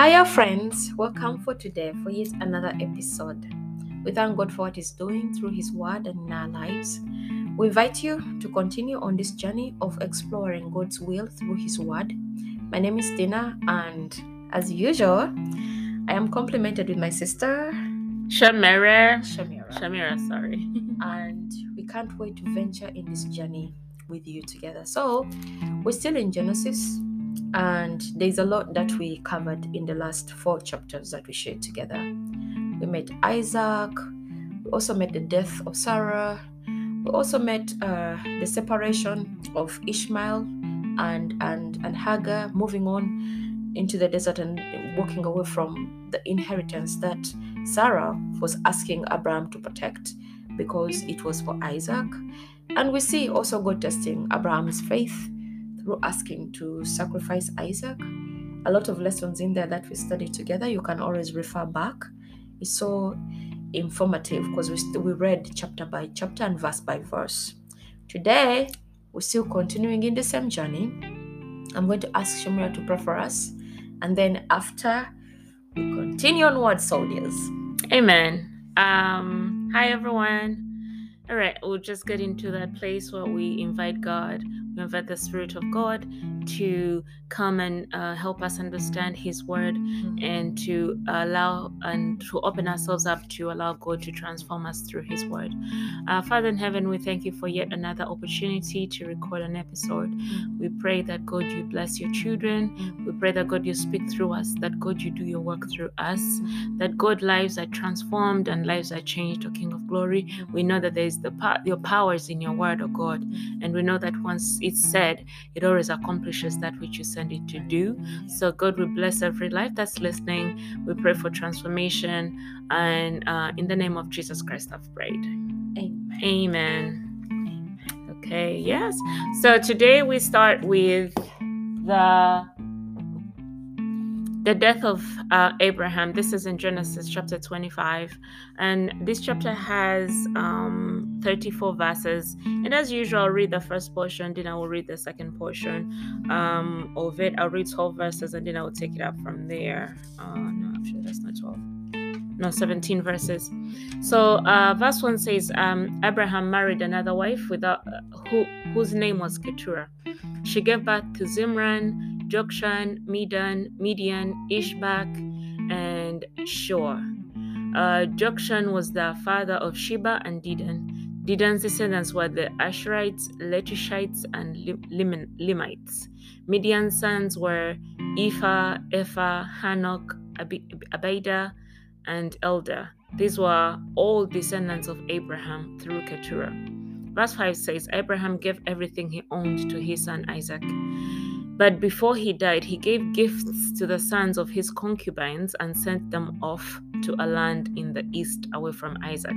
Hiya friends, welcome for today for yet another episode. We thank God for what He's doing through His Word and in our lives. We invite you to continue on this journey of exploring God's will through His Word. My name is Dina, and as usual, I am complimented with my sister Shamira. And we can't wait to venture in this journey with you together. So we're still in Genesis. And there's a lot that we covered in the last 4 chapters that we shared together. We met Isaac. We also met the death of Sarah. We also met the separation of Ishmael and Hagar, moving on into the desert and walking away from the inheritance that Sarah was asking Abraham to protect because it was for Isaac. And we see also God testing Abraham's faith through asking to sacrifice Isaac. A lot of lessons in there that we studied together. You can always refer back. It's so informative because we read chapter by chapter and verse by verse. Today, we're still continuing in the same journey. I'm going to ask Shamira to pray for us, and then after, we continue onward, soldiers. Amen. Hi, everyone. All right, we'll just get into that place where we invite God. We invite the Spirit of God to come and help us understand His Word and to allow and to open ourselves up to allow God to transform us through His Word. Father in heaven, we thank you for yet another opportunity to record an episode. We pray that, God, you bless your children. We pray that, God, you speak through us, that, God, you do your work through us, that, God, lives are transformed and lives are changed, O King of Glory. We know that there is your power is in your word, oh God, and we know that once it's said, it always accomplishes that which you send it to do. So God, we bless every life that's listening. We pray for transformation, and in the name of Jesus Christ I've prayed. Amen. Okay, yes, so today we start with the death of Abraham. This is in Genesis chapter 25, and this chapter has 34 verses. And as usual, I'll read the first portion, then I will read the second portion of it. I'll read 12 verses, and then I will take it up from there. No, actually, that's not 12. No, 17 verses. So verse 1 says, Abraham married another wife whose name was Keturah. She gave birth to Zimran, Jokshan, Midan, Midian, Ishbak, and Shor. Jokshan was the father of Sheba and Didan. Didan's descendants were the Asherites, Hittites, and Lamanites. Midian's sons were Ephah, Hanok, Abida, and Elder. These were all descendants of Abraham through Keturah. Verse 5 says, Abraham gave everything he owned to his son Isaac. But before he died, he gave gifts to the sons of his concubines and sent them off to a land in the east away from Isaac.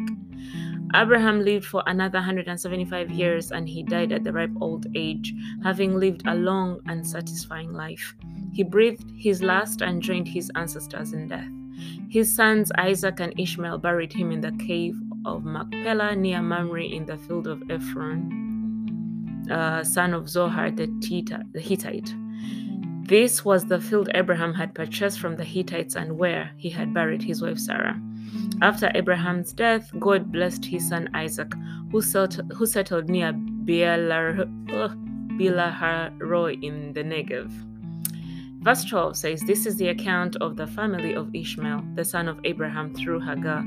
Abraham lived for another 175 years, and he died at the ripe old age, having lived a long and satisfying life. He breathed his last and joined his ancestors in death. His sons Isaac and Ishmael buried him in the cave of Machpelah near Mamre in the field of Ephron, son of Zohar the Hittite. This was the field Abraham had purchased from the Hittites and where he had buried his wife Sarah. After Abraham's death, God blessed his son Isaac, who settled near Beersheba in the Negev. Verse 12 says, this is the account of the family of Ishmael, the son of Abraham through Hagar,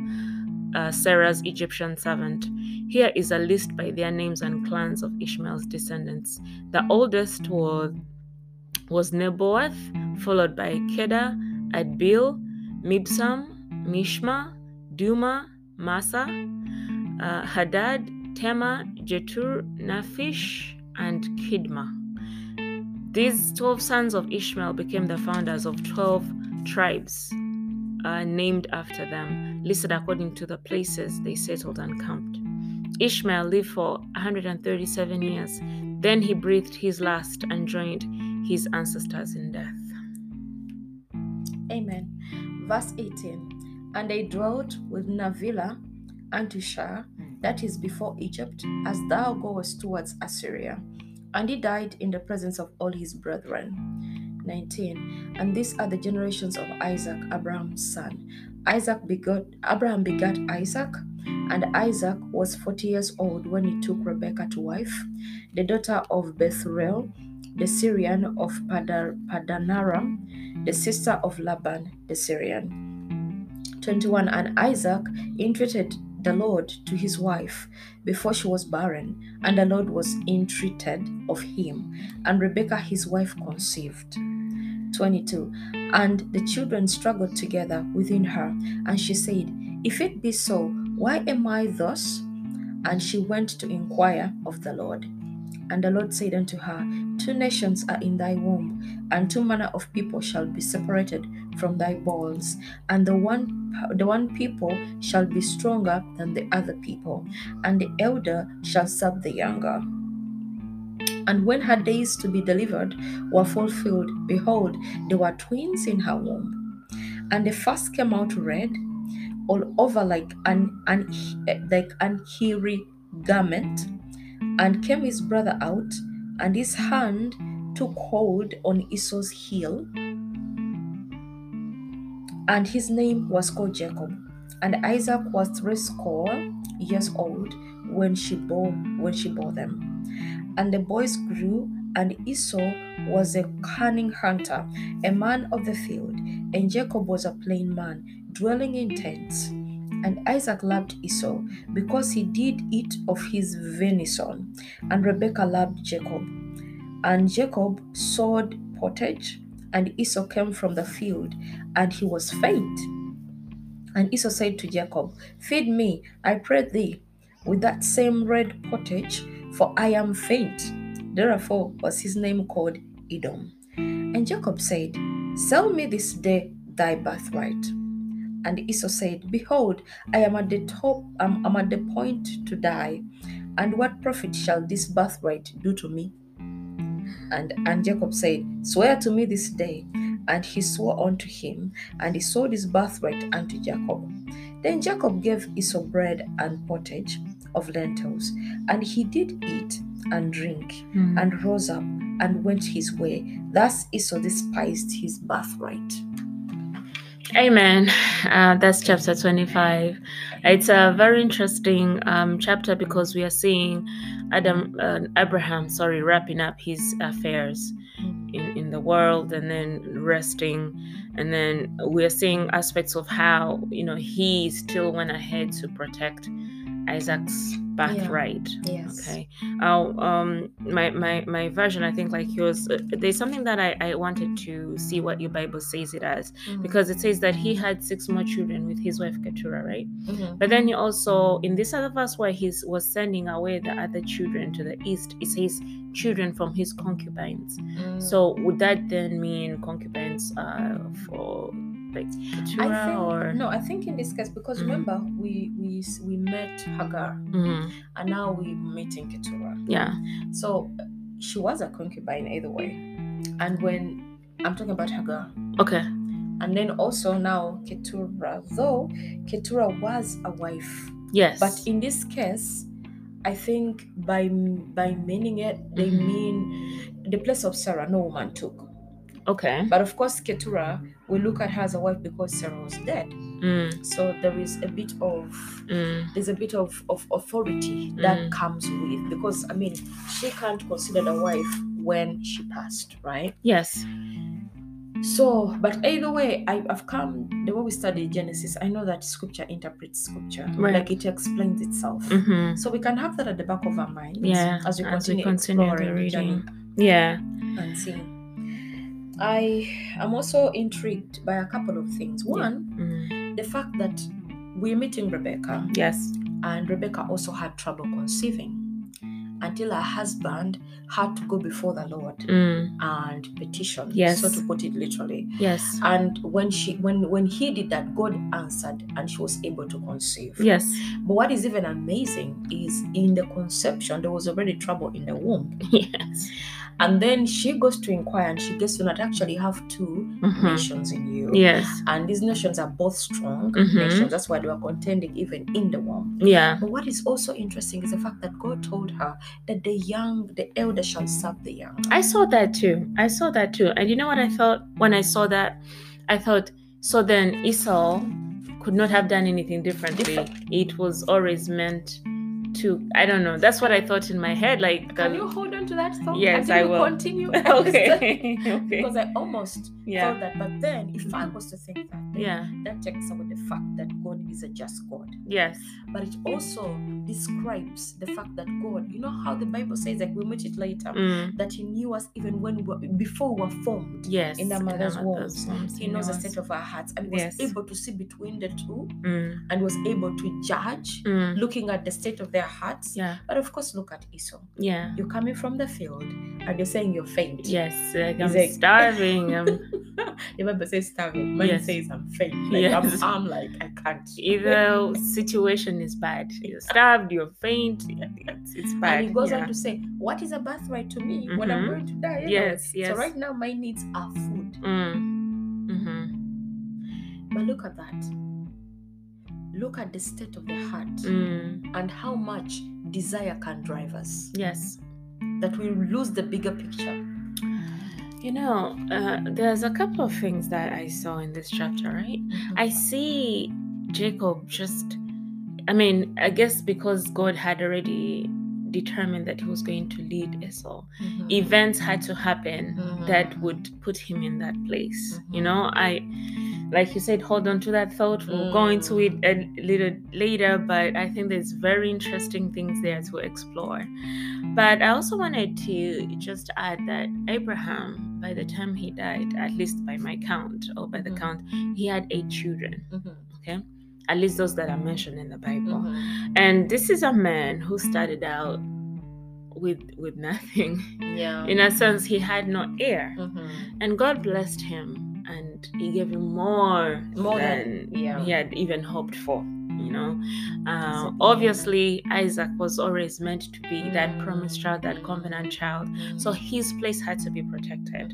Sarah's Egyptian servant. Here is a list by their names and clans of Ishmael's descendants. The oldest was Nebaioth, followed by Kedar, Adbil, Mibsam, Mishma, Duma, Masa, Hadad, Tema, Jetur, Naphish, and Kidma. These 12 sons of Ishmael became the founders of 12 tribes, named after them, listed according to the places they settled and camped. Ishmael lived for 137 years. Then he breathed his last and joined his ancestors in death. Amen. Verse 18. And they dwelt with Navilah unto Shor, that is before Egypt, as thou goest towards Assyria. And he died in the presence of all his brethren. 19. And these are the generations of Isaac, Abraham's son. Abraham begat Isaac, and Isaac was 40 years old when he took Rebekah to wife, the daughter of Bethuel, the Syrian of Padanaram, the sister of Laban, the Syrian. 21. And Isaac entreated the Lord to his wife before she was barren, and the Lord was entreated of him, and Rebekah his wife conceived. 22. And the children struggled together within her, and she said, If it be so, why am I thus? And she went to inquire of the Lord. And the Lord said unto her, Two nations are in thy womb, and two manner of people shall be separated from thy bowels, and the one people shall be stronger than the other people, and the elder shall serve the younger. And when her days to be delivered were fulfilled, behold, there were twins in her womb. And the first came out red, all over like an hairy garment, and came his brother out, and his hand took hold on Esau's heel, and his name was called Jacob. And Isaac was 80 years old when she bore them. And the boys grew, and Esau was a cunning hunter, a man of the field, and Jacob was a plain man, dwelling in tents. And Isaac loved Esau because he did eat of his venison, and Rebekah loved Jacob. And Jacob sowed pottage, and Esau came from the field, and he was faint. And Esau said to Jacob, Feed me, I pray thee, with that same red pottage, for I am faint. Therefore was his name called Edom. And Jacob said, Sell me this day thy birthright. And Esau said, Behold, I am at the top, I am at the point to die, and what profit shall this birthright do to me? And Jacob said, Swear to me this day. And he swore unto him, and he sold his birthright unto Jacob. Then Jacob gave Esau bread and pottage of lentils, and he did eat and drink, and rose up and went his way. Thus Esau despised his birthright. Amen. That's chapter 25. It's a very interesting chapter because we are seeing Abraham wrapping up his affairs in the world, and then resting, and then we are seeing aspects of how he still went ahead to protect Isaac's birthright. Yeah. Yes. Okay. My version, I think, like yours, there's something that I wanted to see what your Bible says it as, because it says that he had 6 more children with his wife Keturah, right? Mm-hmm. But then he also, in this other verse where he was sending away the other children to the east, it says children from his concubines. Mm. So would that then mean concubines for like Keturah, I think, or no? I think in this case, because remember we met Hagar, and now we're meeting Keturah. Yeah. So she was a concubine either way, and when I'm talking about Hagar, okay. And then also now Keturah, though Keturah was a wife. Yes. But in this case, I think by meaning it, they mean the place of Sarah, no woman took. Okay. But of course, Keturah, we look at her as a wife because Sarah was dead. Mm. So there is a bit of there's a bit of authority that comes with, because I mean she can't consider a wife when she passed, right? Yes. So, but either way, the way we study Genesis, I know that scripture interprets scripture, right? Like it explains itself. Mm-hmm. So we can have that at the back of our minds, as we continue exploring and seeing. I am also intrigued by a couple of things. One, the fact that we're meeting Rebekah. Yes. And Rebekah also had trouble conceiving until her husband had to go before the Lord and petition. Yes. So to put it literally. Yes. And when he did that, God answered and she was able to conceive. Yes. But what is even amazing is in the conception, there was already trouble in the womb. Yes. And then she goes to inquire, and she gets to not actually have 2 nations in you. Yes. And these nations are both strong nations. That's why they were contending even in the womb. Yeah. But what is also interesting is the fact that God told her, that the elder shall serve the young. I saw that too. And you know what I felt when I saw that? I thought, so then Esau could not have done anything differently. It was always meant to, I don't know. That's what I thought in my head. Like, can you hold on to that thought? Yes, I will. Continue. Okay. Because I almost thought that. But then, if I was to think that, that takes away the fact that God is a just God. Yes. But it also describes the fact that God, you know how the Bible says, like we'll meet it later, that He knew us even when before we were formed. Yes. In our mother's womb. He knows the state of our hearts, and was able to see between the two, and was able to judge, looking at the state of their hearts. But of course, look at Esau. You're coming from the field and you're saying you're faint. Yes, like I'm like, starving. The Bible says starving. Mine says I'm faint. Like I'm like I can't. Either situation is bad. You're starved, you're faint. It's bad. And he goes on to say, what is a birthright to me when I'm going to die? Yes. So right now my needs are food. But look at that. Look at the state of the heart and how much desire can drive us. Yes. That we lose the bigger picture. You know, there's a couple of things that I saw in this chapter, right? I see Jacob just, I guess because God had already determined that he was going to lead Esau, events had to happen that would put him in that place. You know, like you said, hold on to that thought. We'll go into it a little later, but I think there's very interesting things there to explore. But I also wanted to just add that Abraham, by the time he died, at least by my count or by the count, he had 8 children. Okay? At least those that are mentioned in the Bible. And this is a man who started out with nothing. Yeah. In a sense, he had no heir. And God blessed him. And He gave him more than he had even hoped for, you know. Obviously, Isaac was always meant to be that promised child, that covenant child. So his place had to be protected.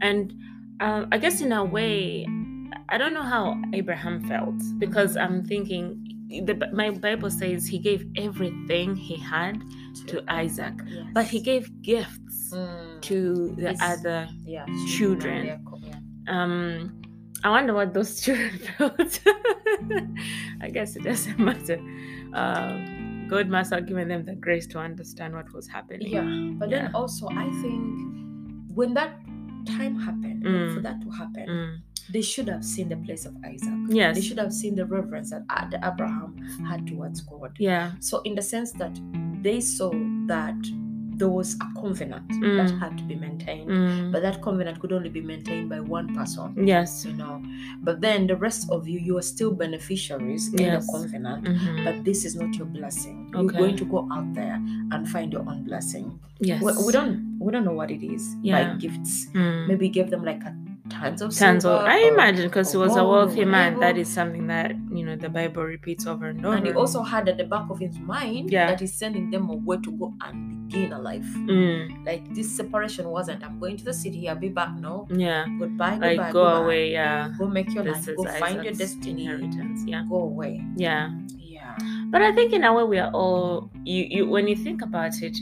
And I guess in a way, I don't know how Abraham felt, because I'm thinking, my Bible says he gave everything he had to Isaac, but he gave gifts to the other children. I wonder what those children felt. I guess it doesn't matter. God must have given them the grace to understand what was happening. Then also, I think when that time happened, for that to happen, they should have seen the place of Isaac. Yes. They should have seen the reverence that Abraham had towards God. Yeah. So in the sense that they saw that there was a covenant that had to be maintained, but that covenant could only be maintained by one person. Yes, you know. But then the rest of you are still beneficiaries in the covenant, but this is not your blessing. Okay. You're going to go out there and find your own blessing. Yes, we don't know what it is. Yeah, like gifts. Maybe give them like a tons of silver, I imagine, because he was a wealthy man. That is something that, you know, the Bible repeats over and over. And he also had at the back of his mind that he's sending them away to go and begin a life. Like this separation wasn't, I'm going to the city, I'll be back. No. Yeah. Goodbye. Like go away. Yeah. Go make your life. Go find your destiny. Inheritance. Yeah. Go away. Yeah. Yeah. But I think in a way we are all, you when you think about it,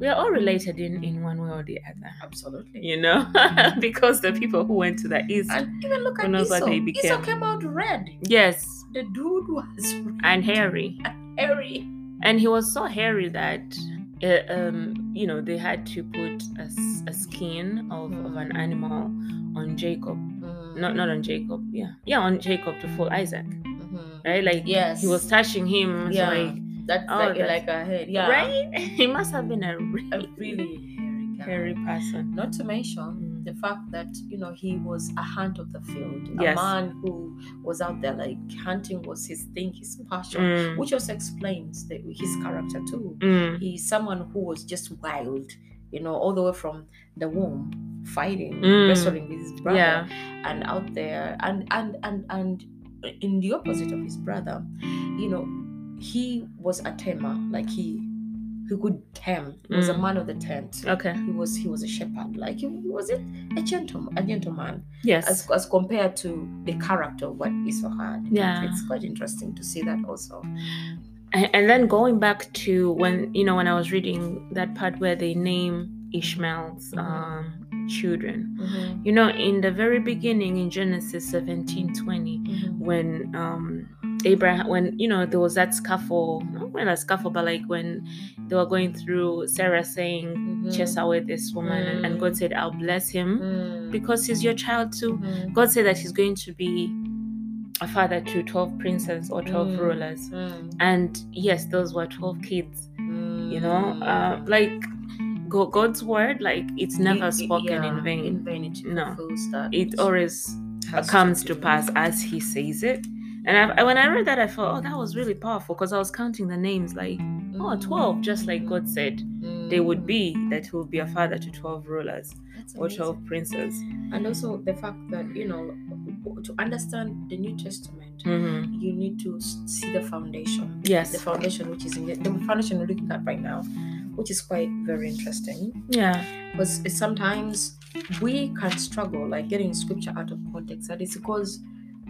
we are all related in one way or the other. Absolutely. You know, because the people who went to the east. And even look at Esau. Esau came out red. Yes. The dude was red. And hairy. And he was so hairy that, you know, they had to put a skin of an animal on Jacob. Not on Jacob. Yeah, on Jacob to fool Isaac. Right? Like, yes. He was touching him. Yeah. So like, that's a head, right? He must have been a really hairy person. Not to mention the fact that, you know, he was a hand of the field, a man who was out there, like hunting was his thing, his passion, which also explains his character too. He's someone who was just wild, you know, all the way from the womb, fighting, wrestling with his brother, and out there, and in the opposite of his brother, you know. He was a tamer, like he could tame. He was a man of the tent. Okay. He was a shepherd, like he was a gentleman. Yes. As compared to the character what Esau had. Yeah. It's quite interesting to see that also. And then going back to when I was reading that part where they name Ishmael's children, mm-hmm. In the very beginning in Genesis 17:20, mm-hmm. when Abraham, there was that scuffle, when they were going through, Sarah saying, mm-hmm. chase away this woman, mm-hmm. and God said, I'll bless him, mm-hmm. because he's your child too. Mm-hmm. God said that he's going to be a father to 12 princes or 12 rulers, and yes, those were 12 kids. God's word, it's never spoken in vain. It always comes to pass as He says it. And when I read that, I thought, that was really powerful, because I was counting the names, 12, just like God said they would be, that He would be a father to 12 rulers or 12 princes. And also the fact that, to understand the New Testament, mm-hmm. you need to see the foundation. Yes. The foundation, which is the foundation we're looking at right now, which is quite very interesting. Yeah. Because sometimes we can struggle, getting scripture out of context. And it's because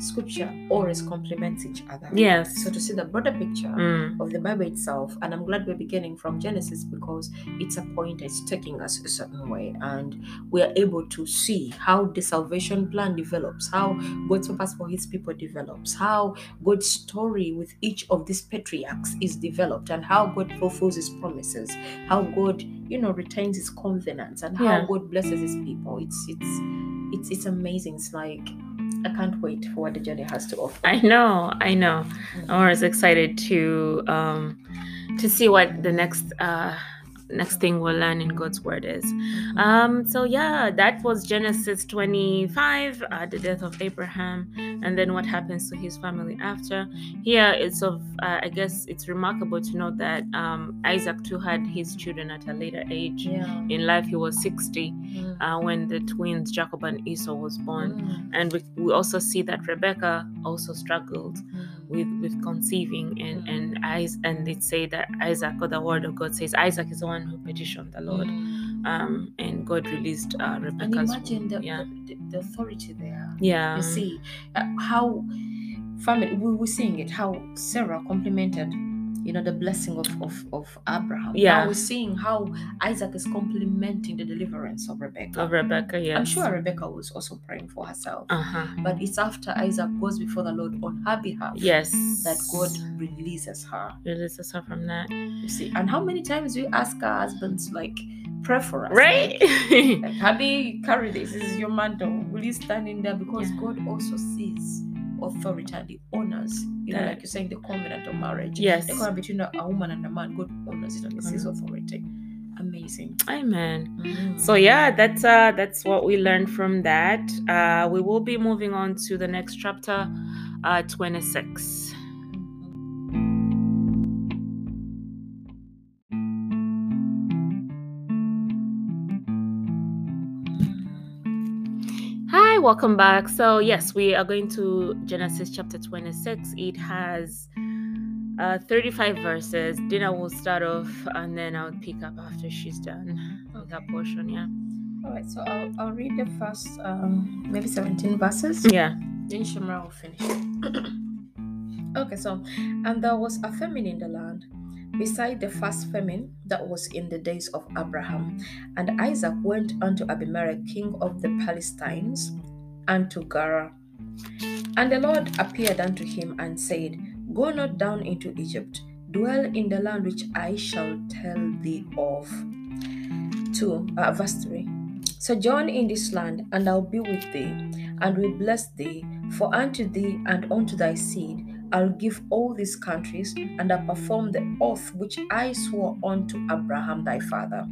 scripture always complements each other. Yes. So to see the broader picture of the Bible itself, and I'm glad we're beginning from Genesis, because it's a point that's taking us a certain way, and we are able to see how the salvation plan develops, how God's purpose for His people develops, how God's story with each of these patriarchs is developed, and how God fulfills His promises, how God retains His covenants, and how God blesses His people. It's amazing. It's like, I can't wait for what the journey has to offer. I know. Mm-hmm. I'm always excited to see what the next thing we'll learn in God's word is. Mm-hmm. That was Genesis 25, the death of Abraham, and then what happens to his family after. Here, it's it's remarkable to note that Isaac too had his children at a later age. Yeah. In life, he was 60 when the twins Jacob and Esau was born, and we also see that Rebekah also struggled with conceiving, and it say that Isaac, or the word of God says Isaac is the one who petitioned the Lord, and God released Rebekah's. And imagine the authority there. Yeah, you see how family. We were seeing it, how Sarah complimented, the blessing of Abraham. Yeah, now we're seeing how Isaac is complimenting the deliverance of Rebekah. Yes. I'm sure Rebekah was also praying for herself. But it's after Isaac goes before the Lord on her behalf. Yes, that God releases her. Releases her from that. You see, and how many times we ask our husbands, pray for us, right? Hubby, carry this. This is your mantle. Will you stand in there? Because God also sees authority and He honors, like you're saying, the covenant of marriage. Yes, the covenant between a woman and a man. God honors it and He sees authority. Amazing. Amen. So that's what we learned from that. We will be moving on to the next chapter, 26. Welcome back. So yes, we are going to Genesis chapter 26. It has 35 verses. Dina will start off, and then I'll pick up after she's done with that portion. Yeah. All right. So I'll read the first maybe 17 verses. Yeah. Then Shamira will finish. Okay. So, and there was a famine in the land, beside the first famine that was in the days of Abraham. And Isaac went unto Abimelech, king of the Philistines, and to Gerar. And the Lord appeared unto him and said, Go not down into Egypt, dwell in the land which I shall tell thee of. Verse 3. Sojourn in this land, and I will be with thee, and will bless thee, for unto thee and unto thy seed I'll give all these countries, and I'll perform the oath which I swore unto Abraham thy father.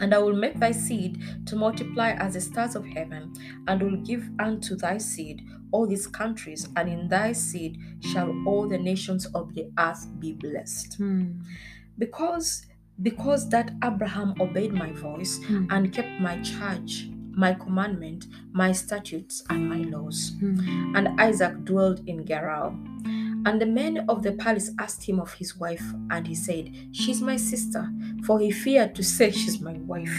And I will make thy seed to multiply as the stars of heaven, and will give unto thy seed all these countries, and in thy seed shall all the nations of the earth be blessed. Because that Abraham obeyed my voice, and kept my charge, my commandment, my statutes, and my laws. And Isaac dwelled in Gerar. And the men of the palace asked him of his wife, and he said, She's my sister, for he feared to say, She's my wife.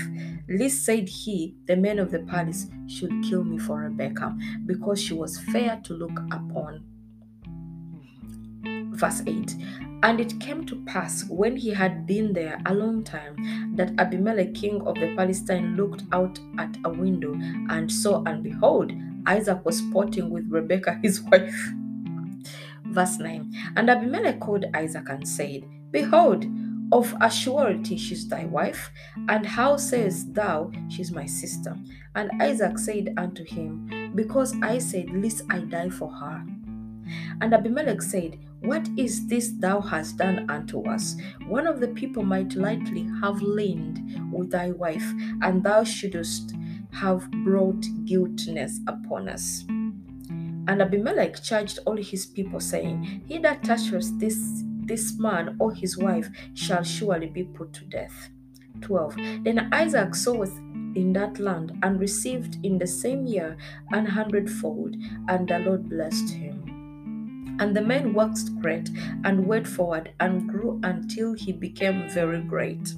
Lest, said he, the men of the palace should kill me for Rebekah, because she was fair to look upon. Verse 8. And it came to pass, when he had been there a long time, that Abimelech king of the Philistines looked out at a window and saw, and behold, Isaac was sporting with Rebekah his wife. Verse 9. And Abimelech called Isaac and said, Behold, of a surety she is thy wife, and how sayest thou, she is my sister? And Isaac said unto him, Because I said, Lest I die for her. And Abimelech said, What is this thou hast done unto us? One of the people might lightly have lain with thy wife, and thou shouldest have brought guiltiness upon us. And Abimelech charged all his people, saying, He that toucheth this man or his wife shall surely be put to death. 12. Then Isaac soweth in that land, and received in the same year 100-fold, and the Lord blessed him. And the man waxed great, and went forward, and grew until he became very great.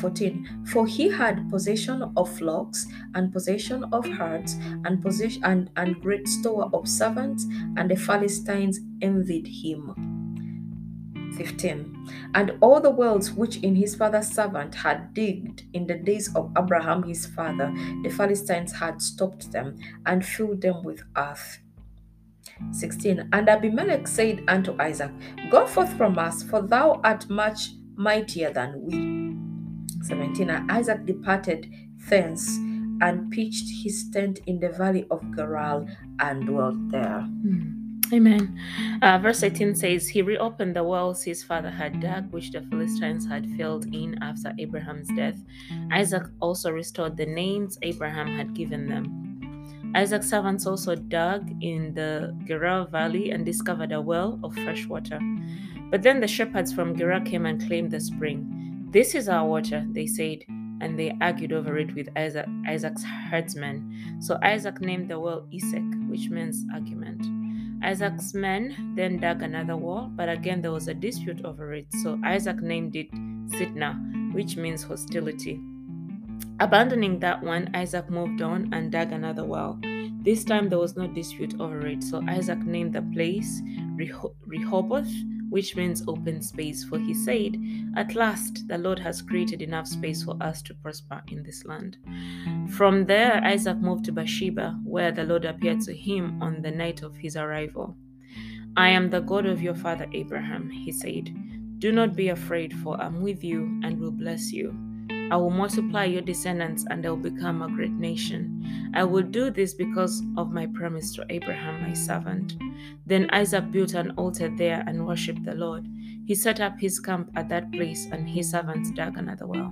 14. For he had possession of flocks, and possession of herds, and great store of servants, and the Philistines envied him. 15. And all the wells which in his father's servant had digged in the days of Abraham his father, the Philistines had stopped them, and filled them with earth. 16. And Abimelech said unto Isaac, Go forth from us, for thou art much mightier than we. 17. And Isaac departed thence, and pitched his tent in the valley of Gerar, and dwelt there. Amen. Verse 18 says, He reopened the wells his father had dug, which the Philistines had filled in after Abraham's death. Isaac also restored the names Abraham had given them. Isaac's servants also dug in the Gerar valley and discovered a well of fresh water. But then the shepherds from Gerar came and claimed the spring. This is our water, they said, and they argued over it with Isaac's herdsmen. So Isaac named the well Esek, which means argument. Isaac's men then dug another well, but again there was a dispute over it. So Isaac named it Sitnah, which means hostility. Abandoning that one, Isaac moved on and dug another well. This time there was no dispute over it, so Isaac named the place Rehoboth, which means open space, for he said, At last the Lord has created enough space for us to prosper in this land. From there, Isaac moved to Beersheba, where the Lord appeared to him on the night of his arrival. I am the God of your father Abraham, he said. Do not be afraid, for I am with you and will bless you. I will multiply your descendants, and they will become a great nation. I will do this because of my promise to Abraham, my servant. Then Isaac built an altar there and worshipped the Lord. He set up his camp at that place, and his servants dug another well.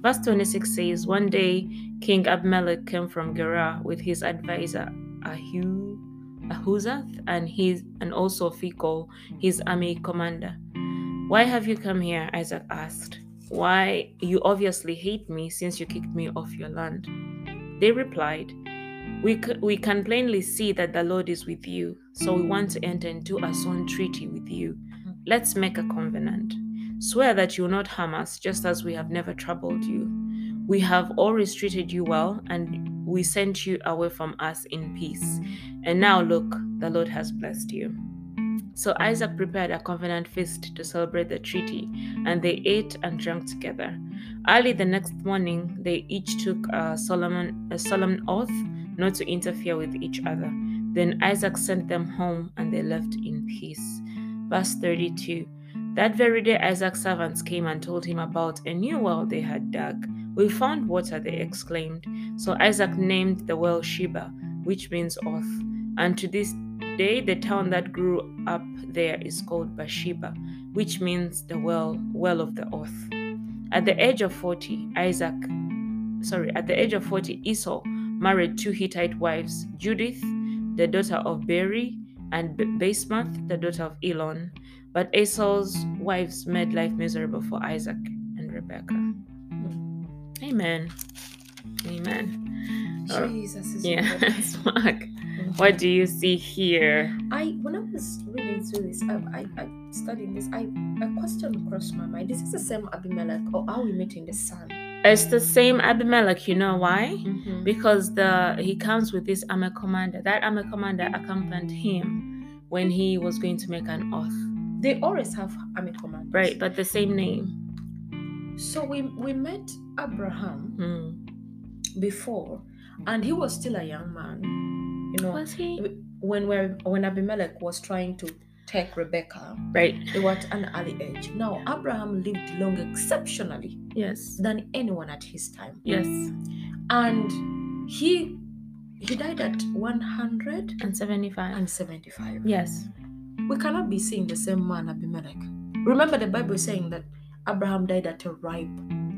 Verse 26 says, One day King Abimelech came from Gerar with his advisor Ahuzath and also Phicol, his army commander. Why have you come here? Isaac asked. Why, you obviously hate me, since you kicked me off your land. They replied, we can plainly see that the Lord is with you, so we want to enter into a solemn treaty with you. Let's make a covenant. Swear that you will not harm us, just as we have never troubled you. We have always treated you well, and we sent you away from us in peace. And now look, the Lord has blessed you. So Isaac prepared a covenant feast to celebrate the treaty, and they ate and drank together. Early the next morning, they each took a solemn oath not to interfere with each other. Then Isaac sent them home, and they left in peace. Verse 32. That very day Isaac's servants came and told him about a new well they had dug. We found water, they exclaimed. So Isaac named the well Sheba, which means oath. And to this day, the town that grew up there is called Beersheba, which means the well of the oath. At the age of 40, Esau married two Hittite wives, Judith, the daughter of Beeri, and Basemath, the daughter of Elon. But Esau's wives made life miserable for Isaac and Rebekah. Amen. Jesus is smart. What do you see here? When I was reading through this, I studying this, a question crossed my mind. This is the same Abimelech, or are we meeting the son? It's the same Abimelech. You know why? Mm-hmm. Because he comes with this army commander. That army commander accompanied him when he was going to make an oath. They always have commandments. Right, but the same name. So we met Abraham before, and he was still a young man. You know, was he? When Abimelech was trying to take Rebekah, right, they were at an early age. Now Abraham lived long, exceptionally, yes, than anyone at his time. Yes, and he died at 175. Yes, we cannot be seeing the same man Abimelech. Remember, the Bible is saying that Abraham died at a ripe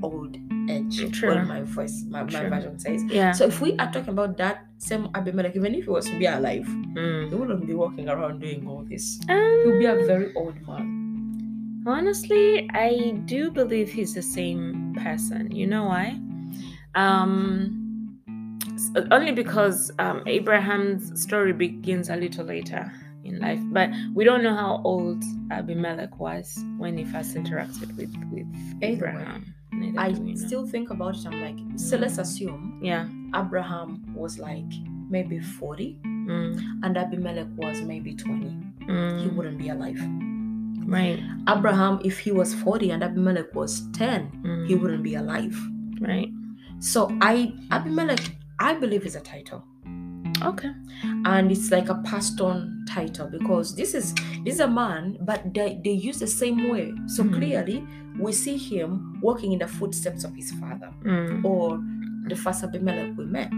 old age. True. Well, my version says. Yeah. So if we are talking about that same Abimelech, even if he was to be alive, he wouldn't be walking around doing all this. He'll be a very old man. Honestly, I do believe he's the same person. You know why? Only because Abraham's story begins a little later in life, but we don't know how old Abimelech was when he first interacted with Abraham. I still think about it. I'm like, so let's assume, yeah, Abraham was like maybe 40 and Abimelech was maybe 20. He wouldn't be alive. Right. Abraham, if he was 40 and Abimelech was 10, he wouldn't be alive. Right. So Abimelech, I believe, is a title. Okay. And it's like a passed on title, because this is a man, but they use the same way. So clearly we see him walking in the footsteps of his father, or the first Abimelech we met.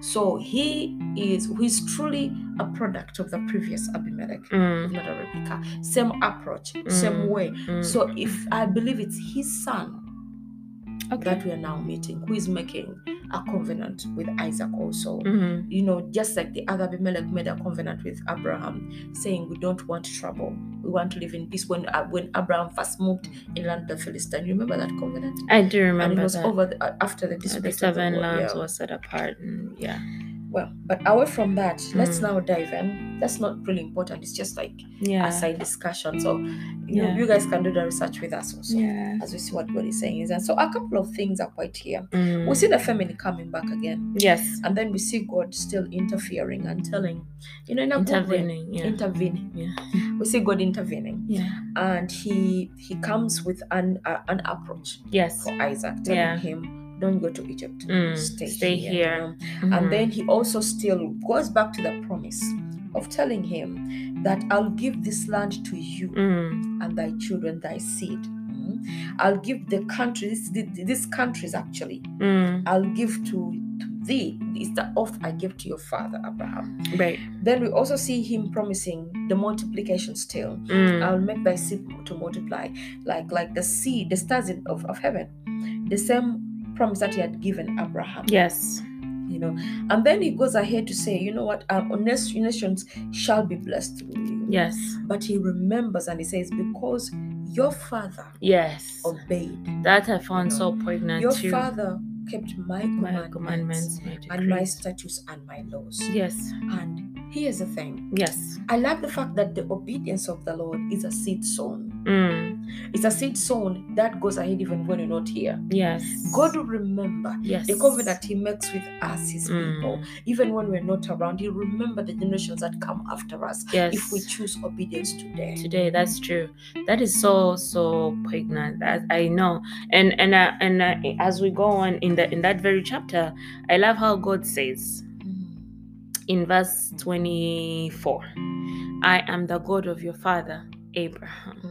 So he's truly a product of the previous Abimelech, not a replica. Same approach, same way. So if I believe it's his son, okay, that we are now meeting, who is making a covenant with Isaac also. You know, just like the other Abimelech made a covenant with Abraham, saying we don't want trouble, we want to live in peace. When Abraham first moved in land of Philistine, you remember that covenant? I do remember. And it was that over after the dispute. The 7 lands was set apart. And, yeah. Well, but away from that, let's now dive in. That's not really important. It's just like a side discussion. So, you know, you guys can do the research with us also, as we see what God is saying. And so a couple of things are quite here. We see the famine coming back again. Yes. And then we see God still interfering and telling, in a intervening, good way. Yeah. Intervening. Yeah. We see God intervening. Yeah. And he comes with an approach. Yes. For Isaac, telling him, don't go to Egypt, stay here. And then he also still goes back to the promise of telling him that I'll give this land to you and thy children, thy seed. I'll give the countries, these countries actually, I'll give to thee. It's the oath I give to your father Abraham. Right. Then we also see him promising the multiplication still. I'll make thy seed to multiply like the seed, the stars of heaven. The same promise that he had given Abraham. Yes. And then he goes ahead to say, nations shall be blessed through you. Yes. But he remembers and he says, because your father obeyed. That I found so poignant. Your father kept my commandments and my statutes and my laws. Yes. And here's the thing. Yes. I love the fact that the obedience of the Lord is a seed sown. It's a seed sown that goes ahead even when you're not here. Yes. God will remember the covenant he makes with us, his people. Even when we're not around, he'll remember the generations that come after us. Yes. If we choose obedience today. Today, that's true. That is so, so poignant. I know. And as we go on in that very chapter, I love how God says in verse 24, I am the God of your father, Abraham.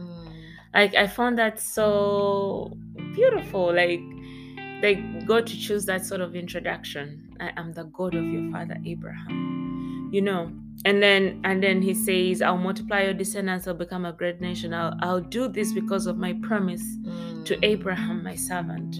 Like, I found that so beautiful. Like God to choose that sort of introduction. I am the God of your father Abraham. And then he says, I'll multiply your descendants, I'll become a great nation. I'll do this because of my promise to Abraham, my servant.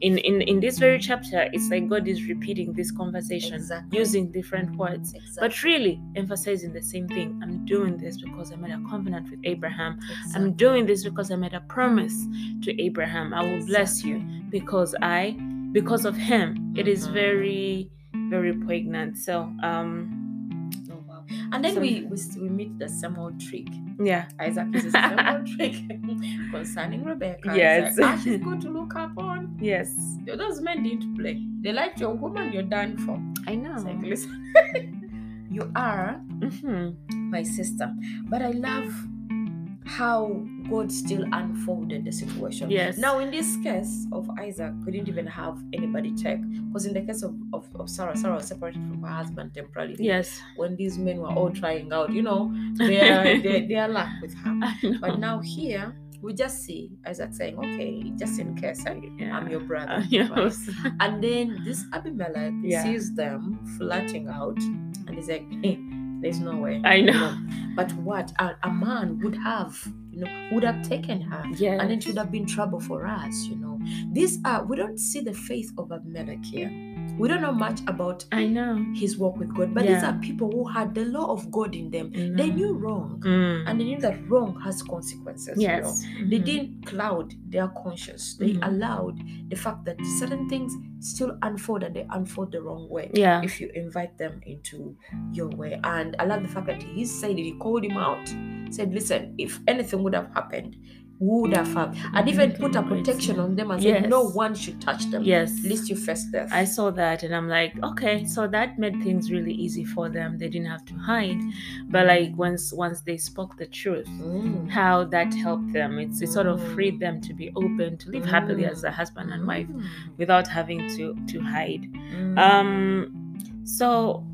In this very chapter, it's like God is repeating this conversation, using different words, but really emphasizing the same thing. I'm doing this because I made a covenant with Abraham. I'm doing this because I made a promise to Abraham. I will bless you because of him. It is very, very poignant. So, and then we meet the same old trick. Yeah. Isaac is the same old trick concerning Rebekah. Yes. Like, she's good to look up on. Yes. Those men didn't play. They liked your woman, you're done for. I know. It's like, listen. You are my sister. But I love how God still unfolded the situation. Yes. Now, in this case of Isaac, we didn't even have anybody check. Because in the case of Sarah, Sarah was separated from her husband temporarily. Yes. When these men were all trying out, you know, their luck with her. But now here, we just see Isaac saying, okay, just in case, I'm your brother. Yes. And then this Abimelech sees them flirting out and he's like, hey, there's no way. I know. You know? But what a man would have, you know, would have taken her. Yes. And it would have been trouble for us, you know. These are, we don't see the faith of Abimelech here. We don't know much about his walk with God. But these are people who had the law of God in them. Mm. They knew wrong. Mm. And they knew that wrong has consequences. Yes. You know? They didn't cloud their conscience. They allowed the fact that certain things still unfold, and they unfold the wrong way. Yeah. If you invite them into your way. And I love the fact that he said, he called him out. Said, listen, if anything would have happened, would have happened. And even put a protection on them and said no one should touch them. Yes. Lest you face death. I saw that and I'm like, okay, so that made things really easy for them. They didn't have to hide. But like once they spoke the truth, how that helped them. It sort of freed them to be open, to live happily as a husband and wife without having to hide. So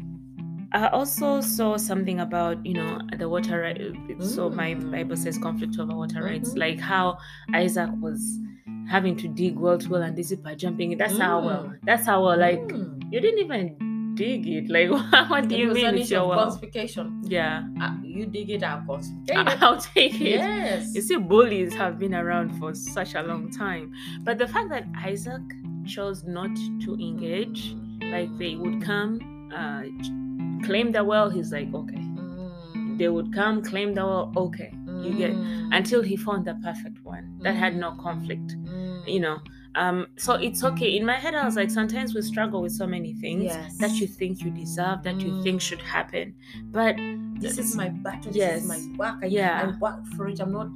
I also saw something about, you know, the water rights. So my Bible says conflict over water rights, like how Isaac was having to dig well to well and this is by jumping in. That's how well. Like you didn't even dig it. Like what do you mean it's your well? Yeah, you dig it out. I'll take it. Yes. You see, bullies have been around for such a long time, but the fact that Isaac chose not to engage, like they would come. Claim the well, he's like, okay. They would come, claim the well, okay. You get, until he found the perfect one that had no conflict, you know. So it's okay. In my head, I was like, sometimes we struggle with so many things that you think you deserve, that you think should happen. But this is my battle, this is my work. I work for it. I'm not,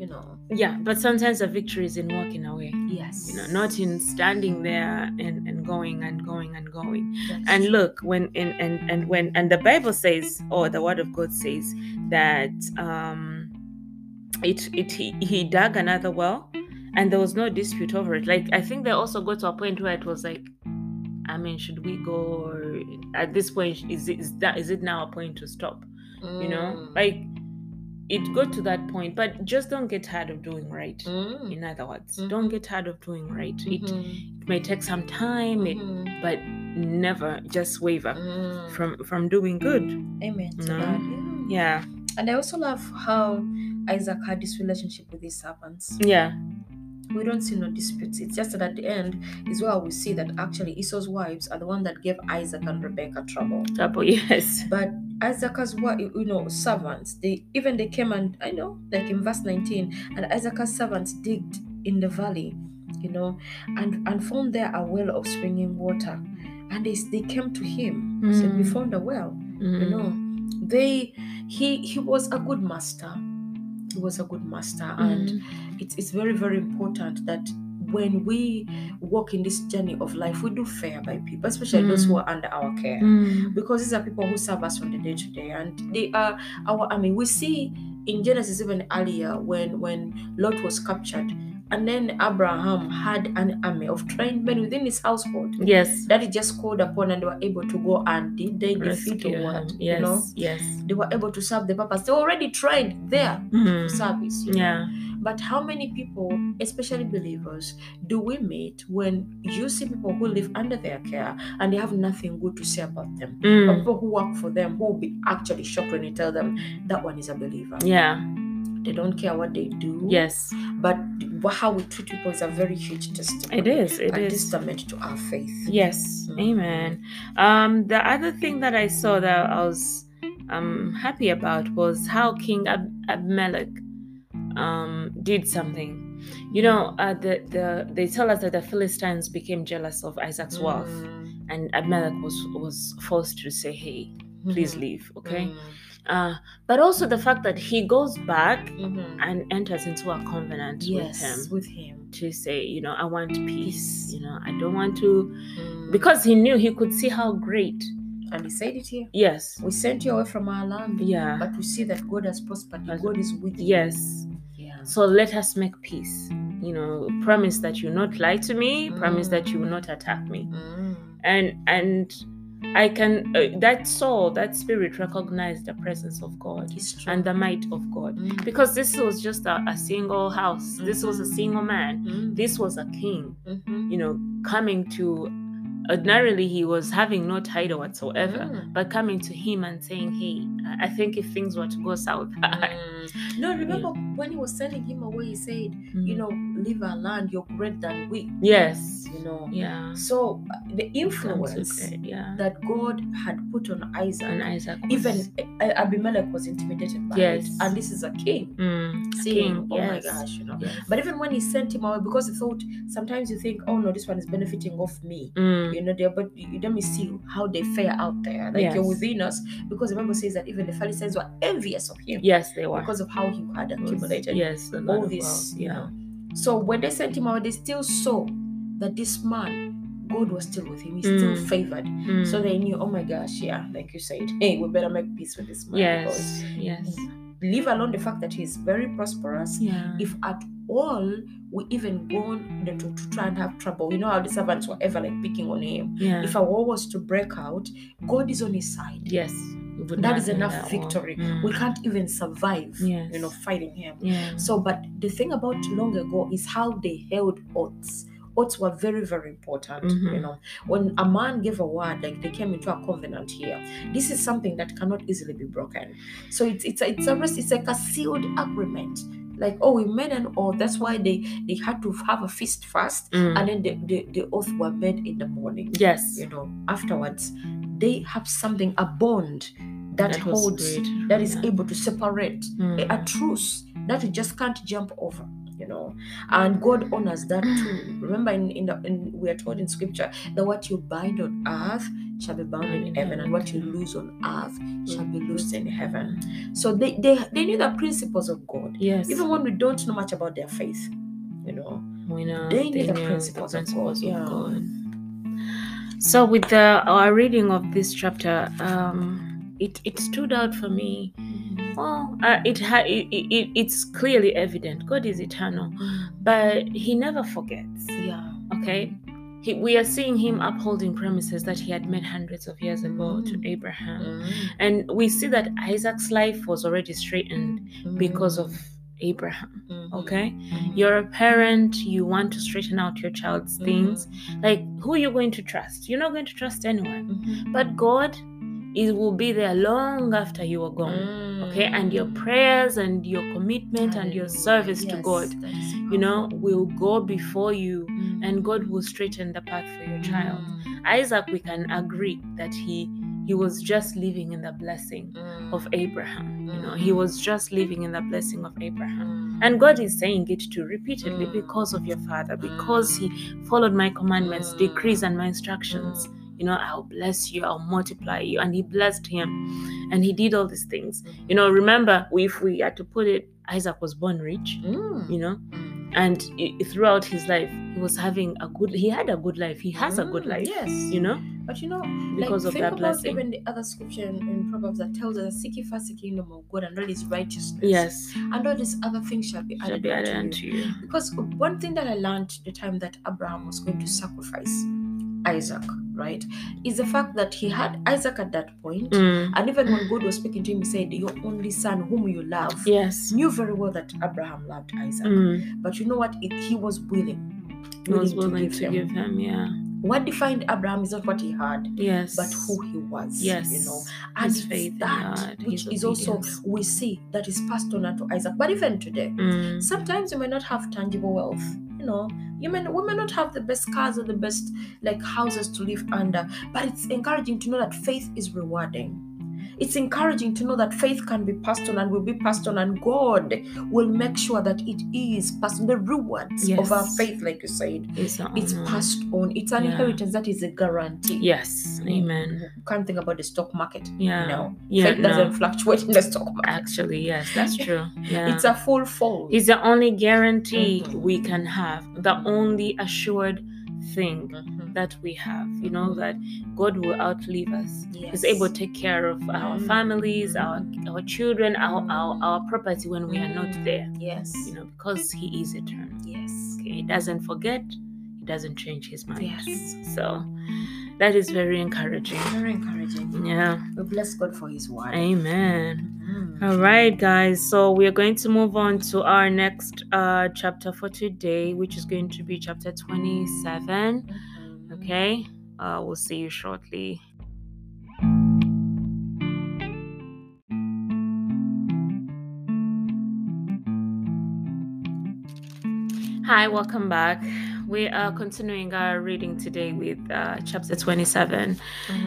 you know. Yeah, but sometimes the victory is in walking away. Yes. You know, not in standing there and going. That's true. Look, when the Bible says, or the Word of God says that he dug another well and there was no dispute over it. Like I think they also got to a point where it was like, I mean, should we go, or at this point is it now a point to stop? You know? Like it got to that point, but just don't get tired of doing right. In other words, don't get tired of doing right. It may take some time, but never just waver from doing good. Amen. No? Yeah. And I also love how Isaac had this relationship with his servants. Yeah. We don't see no disputes. It's just that at the end is where we see that actually Esau's wives are the one that gave Isaac and Rebekah trouble. Trouble, yes. But Isaac's wife, you know, servants, they came, and I know, like in verse 19, and Isaac's servants digged in the valley, you know, and found there a well of springing water, and they came to him, said, "We found a well," you know. He was a good master. He was a good master, and it's very, very important that when we walk in this journey of life, we do fair by people, especially those who are under our care, because these are people who serve us on the day to day, and they are our. I mean, we see in Genesis even earlier when Lot was captured, and then Abraham had an army of trained men within his household. Yes, that he just called upon, and they were able to go and they defeat the world. Yes, you know? Yes, they were able to serve the purpose. They were already trained there for service. You know? But how many people, especially believers, do we meet when you see people who live under their care and they have nothing good to say about them? Or people who work for them who will be actually shocked when you tell them that one is a believer. Yeah. They don't care what they do. Yes. But how we treat people is a very huge testimony. It is. A testament to our faith. Yes. Amen. The other thing that I saw that I was happy about was how King Abimelech did something. You know, they tell us that the Philistines became jealous of Isaac's wealth, and Abimelech was forced to say, "Hey, please leave." Okay. But also the fact that he goes back and enters into a covenant with him to say, you know, I want peace. You know, I don't want to, because he knew he could see how great And he said it here. Yes. We sent you away from our land. Yeah. But we see that God has prospered you. God is with you. Yes. Yeah. So let us make peace. You know, promise that you will not lie to me. Mm. Promise that you will not attack me. Mm. And I can, that soul, that spirit recognized the presence of God and the might of God. Mm. Because this was just a single house. Mm. This was a single man. Mm. This was a king, mm-hmm. you know, coming to, ordinarily he was having no title whatsoever, but coming to him and saying, hey, I think if things were to go south. No, remember when he was sending him away, he said, you know, leave our land, you're greater than we. Yes. You know. Yeah. So the influence that God had put on Isaac, and Isaac was... even Abimelech was intimidated by it. And this is a king. Seeing, oh my gosh, you know. Yes. But even when he sent him away, because he thought, sometimes you think, oh no, this one is benefiting off me. You know, but let me see how they fare out there. Like you're within us. Because the Bible says that even the Philistines were envious of him. Yes, they were. Because of how he had accumulated all this, you know. So when they sent him out, they still saw that this man, God was still with him. He's still favored. So they knew, oh my gosh, like you said, hey, we better make peace with this man. Yes, yes. Leave alone the fact that he's very prosperous. Yeah. If at all we even go on to try and have trouble, you know how the servants were ever like picking on him. Yeah. If a war was to break out, God is on his side. Yes. That is enough victory. We can't even survive, you know, fighting him. Yeah. So, but the thing about long ago is how they held oaths. Oaths were very, very important, you know. When a man gave a word, like they came into a covenant here. This is something that cannot easily be broken. So it's like a sealed agreement. Like, oh, we made an oath. That's why they had to have a feast first, and then the oath were made in the morning. Yes. You know, afterwards, they have something, a bond that holds, that is able to separate, a truce that you just can't jump over, you know. And God honors that too. Remember, we are told in Scripture that what you bind on earth shall be bound in heaven, and what you lose on earth shall be loosed in heaven. So they knew the principles of God. Yes. Even when we don't know much about their faith, you know, we know they knew the principles of God. So with our reading of this chapter, it stood out for me. Well, it's clearly evident. God is eternal, but He never forgets. Yeah. Okay. We are seeing Him upholding promises that He had made hundreds of years ago to Abraham, and we see that Isaac's life was already straightened because of Abraham. Okay, you're a parent, you want to straighten out your child's things. Like, who are you going to trust? You're not going to trust anyone, but God, it will be there long after you are gone. Okay, and your prayers and your commitment and your service to God, you know, will go before you, and God will straighten the path for your child. Isaac, we can agree that he was just living in the blessing of Abraham. You know, he was just living in the blessing of Abraham. And God is saying it too repeatedly, because of your father, because he followed my commandments, decrees, and my instructions. You know, I'll bless you, I'll multiply you. And he blessed him, and he did all these things. You know, remember, if we had to put it, Isaac was born rich, you know. And throughout his life, he was having he had a good life. He has a good life, yes, you know. But you know, because like, of that blessing. Even the other scripture in Proverbs that tells us, seek ye first the kingdom of God and all his righteousness. Yes. And all these other things shall be added unto you. Because one thing that I learned the time that Abraham was going to sacrifice Isaac, right, is the fact that he had Isaac at that point, and even when God was speaking to him, he said, your only son whom you love. Yes. Knew very well that Abraham loved Isaac, but you know what, he was willing to give him. Yeah. What defined Abraham is not what he had, yes, but who he was. Yes, you know, and his faith, that which is also, we see that is passed on to Isaac. But even today, sometimes you may not have tangible wealth. You know, we may not have the best cars or the best like houses to live under, but it's encouraging to know that faith is rewarding. It's encouraging to know that faith can be passed on and will be passed on, and God will make sure that it is passed on. The rewards of our faith, like you said, it's passed on. It's an inheritance that is a guarantee. Yes, amen. You can't think about the stock market. Yeah, no, faith doesn't fluctuate in the stock market. Actually, yes, that's true. Yeah. It's a full fold. It's the only guarantee we can have. The only assured thing that we have, you know, that God will outlive us. Yes. He's able to take care of our families, our children, our property when we are not there. Yes. You know, because he is eternal. Yes. Okay. He doesn't forget. He doesn't change his mind. Yes. So that is very encouraging. Very encouraging. Yeah. We bless God for his word. Amen. All right, guys. So we are going to move on to our next chapter for today, which is going to be chapter 27. Okay. We'll see you shortly. Hi, welcome back. We are continuing our reading today with chapter 27.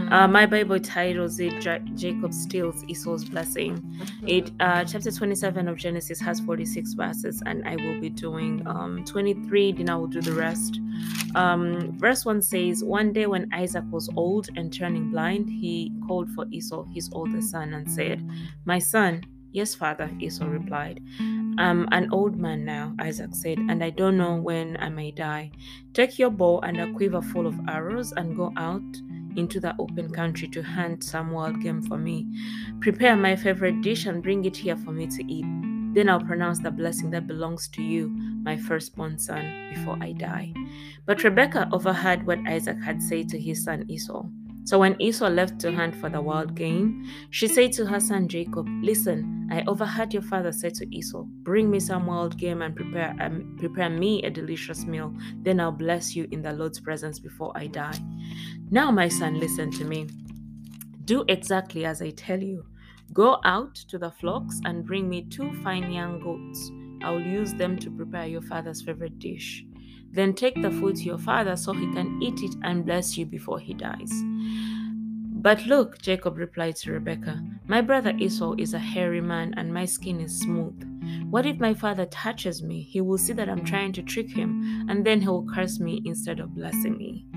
My Bible titles it Jacob Steals Esau's Blessing. It chapter 27 of Genesis has 46 verses, and I will be doing 23. Dina will do the rest. Verse 1 says, "One day when Isaac was old and turning blind, he called for Esau, his older son, and said, 'My son.' 'Yes, father,' Esau replied. 'I'm an old man now,' Isaac said, 'and I don't know when I may die. Take your bow and a quiver full of arrows and go out into the open country to hunt some wild game for me. Prepare my favorite dish and bring it here for me to eat. Then I'll pronounce the blessing that belongs to you, my firstborn son, before I die.' But Rebekah overheard what Isaac had said to his son Esau. So when Esau left to hunt for the wild game, she said to her son Jacob, 'Listen, I overheard your father say to Esau, "Bring me some wild game and prepare me a delicious meal. Then I'll bless you in the Lord's presence before I die." Now, my son, listen to me. Do exactly as I tell you. Go out to the flocks and bring me 2 fine young goats. I will use them to prepare your father's favorite dish. Then take the food to your father so he can eat it and bless you before he dies." But look, Jacob replied to Rebekah, "My brother Esau is a hairy man and my skin is smooth. What if my father touches me? He will see that I'm trying to trick him, and then he will curse me instead of blessing me."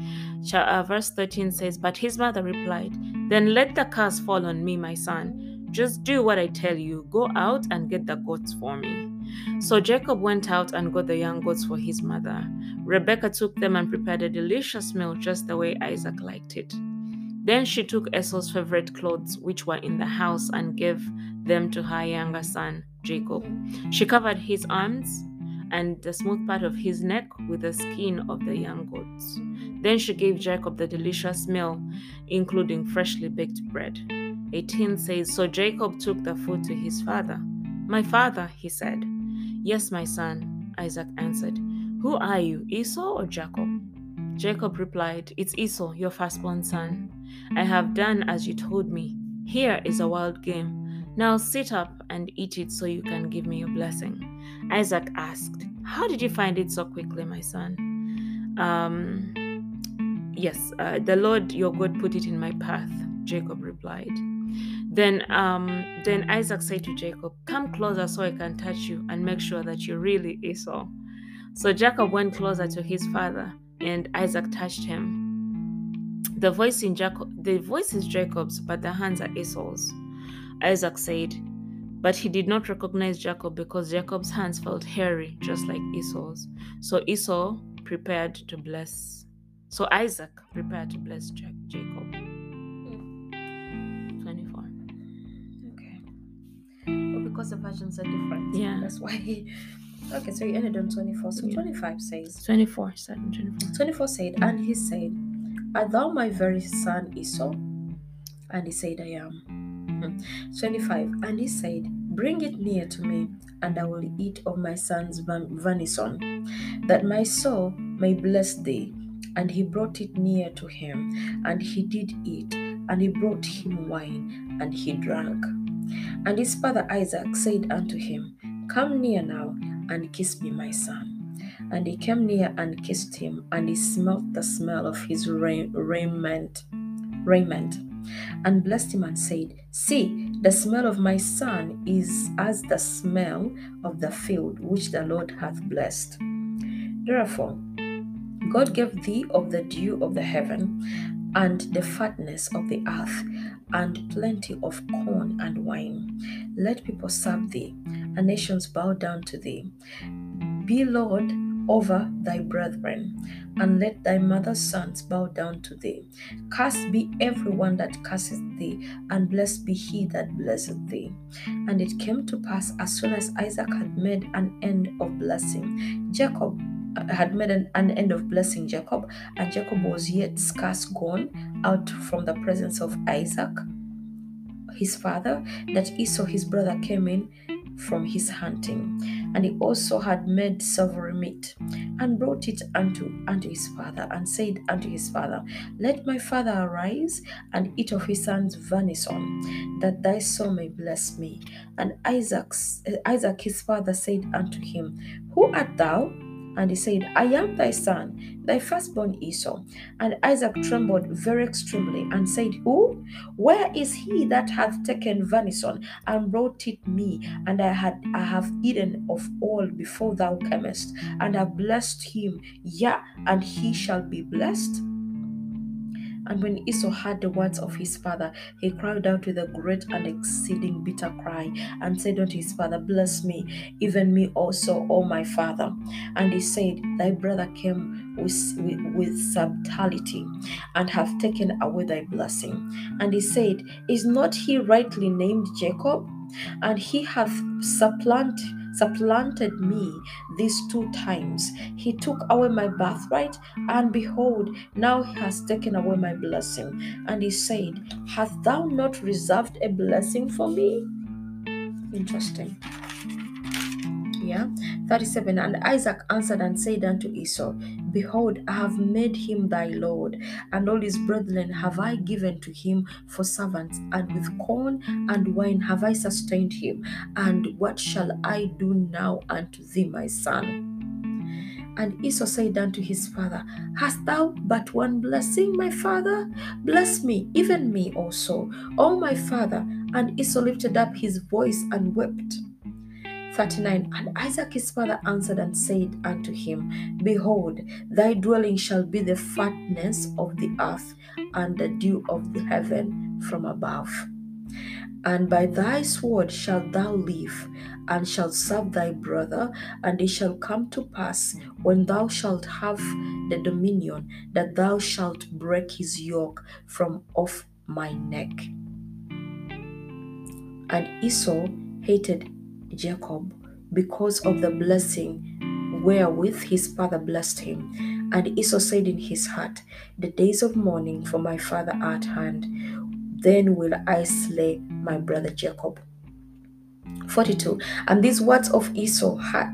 Verse 13 says, "But his mother replied, 'Then let the curse fall on me, my son. Just do what I tell you. Go out and get the goats for me.' So Jacob went out and got the young goats for his mother. Rebekah took them and prepared a delicious meal just the way Isaac liked it. Then she took Esau's favorite clothes, which were in the house, and gave them to her younger son, Jacob. She covered his arms and the smooth part of his neck with the skin of the young goats. Then she gave Jacob the delicious meal, including freshly baked bread." 18 says, "So Jacob took the food to his father. 'My father,' he said. 'Yes, my son,' Isaac answered. 'Who are you, Esau or Jacob?' Jacob replied, 'It's Esau, your firstborn son. I have done as you told me. Here is a wild game. Now sit up and eat it so you can give me your blessing.' Isaac asked, 'How did you find it so quickly, my son?' Yes, the Lord your God put it in my path,' Jacob replied. Then Isaac said to Jacob, 'Come closer so I can touch you and make sure that you're really Esau.' So Jacob went closer to his father, and Isaac touched him. The voice is Jacob's, but the hands are Esau's." Isaac said, "But he did not recognize Jacob because Jacob's hands felt hairy, just like Esau's. So Isaac prepared to bless Jacob." 24. Okay. Well, because the versions are different. Yeah. That's why. Okay, so you ended on 24. So yeah. 25 says. 24 said, "And he said, 'Art thou my very son Esau?' And he said, 'I am.'" 25. "And he said, 'Bring it near to me, and I will eat of my son's venison, that my soul may bless thee.' And he brought it near to him, and he did eat, and he brought him wine, and he drank. And his father Isaac said unto him, 'Come near now, and kiss me, my son.' And he came near and kissed him, and he smelt the smell of his raiment, and blessed him and said, 'See, the smell of my son is as the smell of the field which the Lord hath blessed. Therefore God gave thee of the dew of the heaven, and the fatness of the earth, and plenty of corn and wine. Let people serve thee, and nations bow down to thee. Be Lord over thy brethren, and let thy mother's sons bow down to thee. Cursed be everyone that curses thee, and blessed be he that blesseth thee. And it came to pass, as soon as Isaac had made an end of blessing Jacob, and Jacob was yet scarce gone out from the presence of Isaac his father, that Esau his brother came in from his hunting, and he also had made savory meat, and brought it unto his father, and said unto his father, Let my father arise and eat of his son's venison, that thy soul may bless me. And Isaac his father said unto him, Who art thou? And he said, I am thy son, thy firstborn Esau. And Isaac trembled very extremely, and said, Who? Where is he that hath taken venison, and brought it me? And I have eaten of all before thou camest, and have blessed him, yea, and he shall be blessed. And when Esau heard the words of his father, he cried out with a great and exceeding bitter cry, and said unto his father, Bless me, even me also, O my father. And he said, Thy brother came with subtlety, and hath taken away thy blessing. And he said, Is not he rightly named Jacob? And he hath supplanted me these 2 times. He took away my birthright, and behold, now he has taken away my blessing. And he said, Hast thou not reserved a blessing for me? Interesting. 37. And Isaac answered and said unto Esau, Behold, I have made him thy lord, and all his brethren have I given to him for servants, and with corn and wine have I sustained him. And what shall I do now unto thee, my son? And Esau said unto his father, Hast thou but one blessing, my father? Bless me, even me also, O my father. And Esau lifted up his voice and wept. 39. And Isaac his father answered and said unto him, Behold, thy dwelling shall be the fatness of the earth, and the dew of the heaven from above. And by thy sword shalt thou live, and shalt serve thy brother, and it shall come to pass, when thou shalt have the dominion, that thou shalt break his yoke from off my neck. And Esau hated Jacob because of the blessing wherewith his father blessed him. And Esau said in his heart, The days of mourning for my father are at hand, then will I slay my brother Jacob. 42. And these words of Esau, her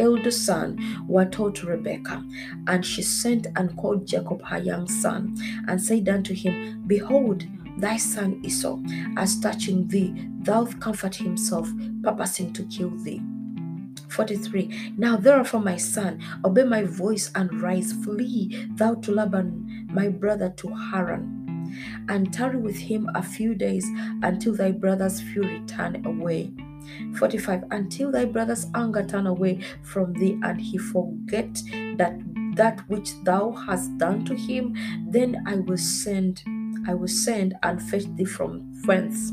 eldest son, were told to Rebekah. And she sent and called Jacob her young son, and said unto him, Behold, thy son Esau, as touching thee, doth comfort himself, purposing to kill thee. 43. Now therefore, my son, obey my voice, and rise, flee thou to Laban, my brother, to Haran, and tarry with him a few days, until thy brother's fury turn away. 45. Until thy brother's anger turn away from thee, and he forget that which thou hast done to him, then I will send and fetch thee from friends.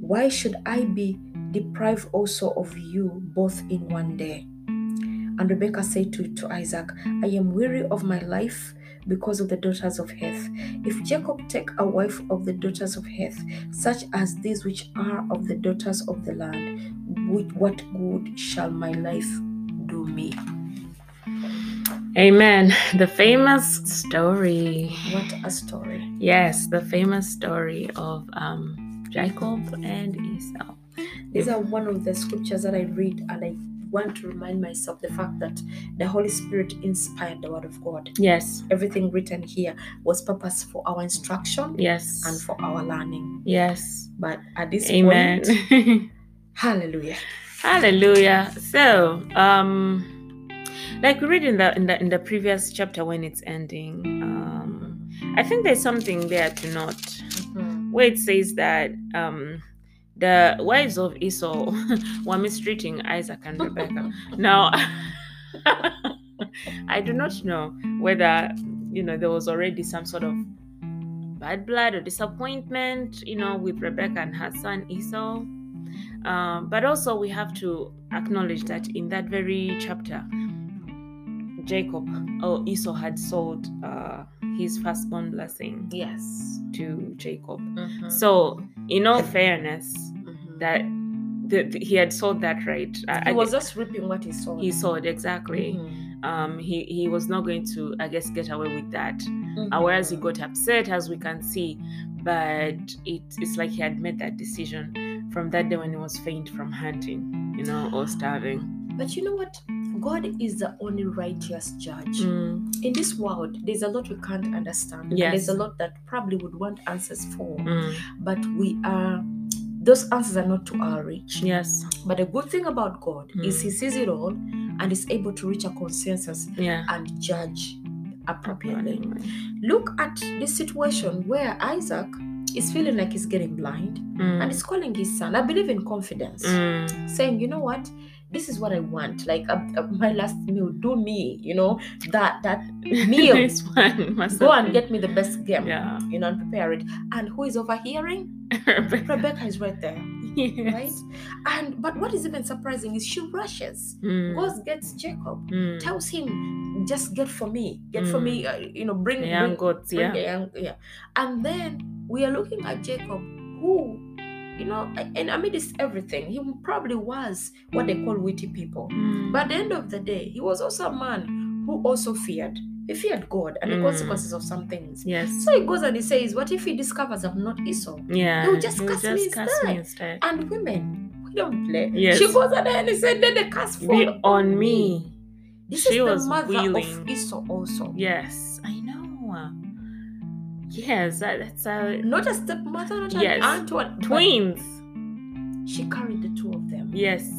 Why should I be deprived also of you both in one day? And Rebekah said to Isaac, I am weary of my life because of the daughters of Heth. If Jacob take a wife of the daughters of Heth, such as these which are of the daughters of the land, with what good shall my life do me? Amen. The famous story. What a story. Yes, the famous story of Jacob and Esau. These are one of the scriptures that I read, and I want to remind myself the fact that the Holy Spirit inspired the Word of God. Yes. Everything written here was purposed for our instruction. Yes. And for our learning. Yes. But at this point, hallelujah. Hallelujah. So, like we read in the previous chapter when it's ending, I think there's something there to note, mm-hmm. where it says that the wives of Esau were mistreating Isaac and Rebekah. Now, I do not know whether there was already some sort of bad blood or disappointment, with Rebekah and her son Esau. But also we have to acknowledge that in that very chapter, Esau had sold his firstborn blessing to Jacob. Mm-hmm. So in all fairness, that he had sold that right. He was just reaping what he sold. He sold, exactly. Mm-hmm. He was not going to, get away with that. Mm-hmm. Whereas he got upset, as we can see. But it's like he had made that decision from that day when he was faint from hunting, or starving. But you know what? God is the only righteous judge. Mm. In this world, there's a lot we can't understand. Yes. There's a lot that probably would want answers for. Mm. But those answers are not to our reach. Yes. But the good thing about God is He sees it all and is able to reach a consensus and judge appropriately. Right. Look at the situation where Isaac is feeling like he's getting blind and he's calling his son, I believe in confidence, saying, you know what? This is what I want. Like my last meal, do me, that meal. This one must go and get me the best game, and prepare it. And who is overhearing? Rebekah is right there, right? But what is even surprising is she rushes, goes, gets Jacob, tells him, just get for me, bring the young goats. And then we are looking at Jacob, who. And amidst everything, he probably was what they call witty people. But at the end of the day, he was also a man who also feared. He feared God and the consequences of some things. Yes. So he goes and he says, what if he discovers I'm not Esau? Yeah. He will just cast me instead. And women, we don't play. Yes. She goes and then he said, let the cast fall on me. She was the mother of Esau also. Yes, I know. Yes, that's not a stepmother, not an aunt, or twins. She carried the two of them. Yes.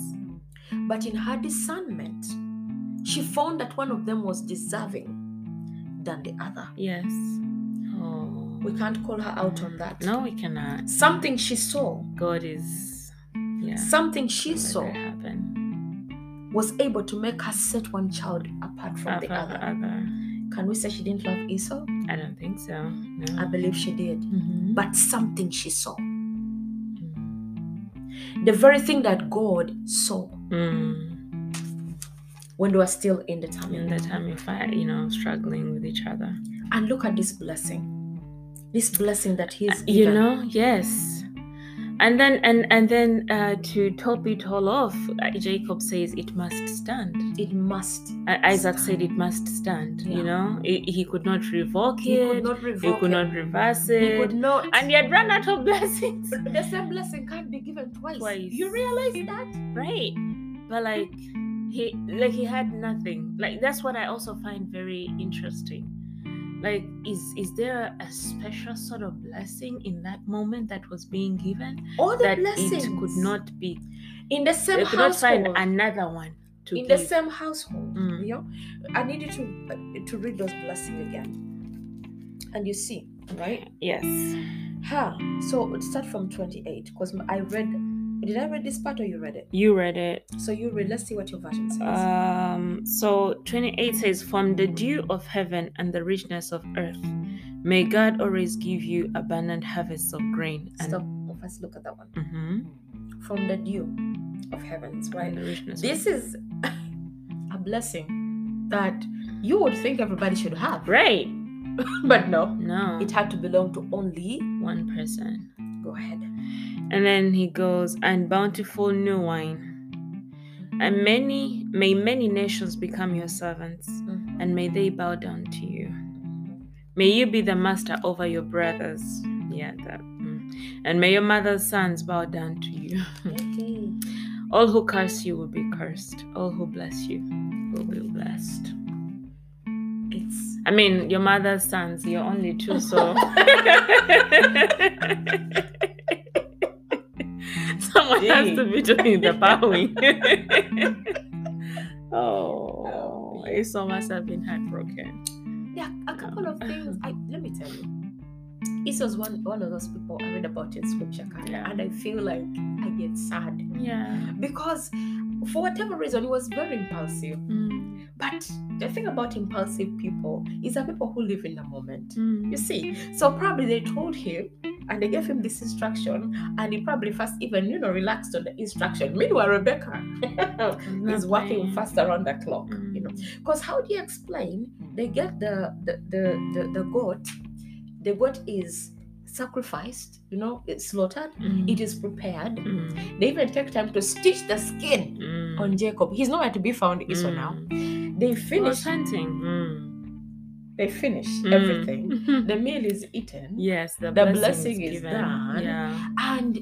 But in her discernment, she found that one of them was deserving than the other. Yes. Oh. We can't call her out on that. No, we cannot. Something she saw. Something she saw was able to make her set one child apart from the other. Can we say she didn't love Esau? I don't think so. No. I believe she did. Mm-hmm. But something she saw. The very thing that God saw when they were still in the time, struggling with each other. And look at this blessing. This blessing that He's given. Yes. And then, to top it all off, Jacob says it must stand. Isaac said it must stand. Yeah. He could not revoke it. He could not reverse it. He could not. And he had run out of blessings. The same blessing can't be given twice. You realize that, right? But he had nothing. That's what I also find very interesting. Is there a special sort of blessing in that moment that was being given? All the blessings. It could not be. In the same household. They could not find another one to give. In the same household. Mm. I need you to read those blessings again. And you see, right? Yes. So let's start from 28. Because did I read this part or you read it? You read it. So you read. Let's see what your version says. So 28 says, from the dew of heaven and the richness of earth, may God always give you abundant harvests of grain. Let's look at that one. Mm-hmm. From the dew of heavens, right? And the richness. This is a blessing that you would think everybody should have, right? But no, it had to belong to only one person. Go ahead. And then he goes, and bountiful new wine. And may many nations become your servants, and may they bow down to you. May you be the master over your brothers. And may your mother's sons bow down to you. Okay. All who curse you will be cursed. All who bless you will be blessed. Your mother's sons, you're only two, so... Someone has to be doing the bowing. Oh, Esau must have been heartbroken. Yeah, a couple of things. Let me tell you, Esau was one of those people I read about in scripture, and I feel like I get sad. Yeah, because for whatever reason, he was very impulsive. Mm. But the thing about impulsive people is that people who live in the moment. You see, so probably they told him and they gave him this instruction, and he probably first even, relaxed on the instruction. Meanwhile, Rebekah is working fast around the clock, Because how do you explain they get the goat? The goat is sacrificed, it's slaughtered, it is prepared. They even take time to stitch the skin on Jacob. He's nowhere to be found, Esau now. They finish hunting. They finish everything. The meal is eaten. Yes, the blessing is done. Yeah. And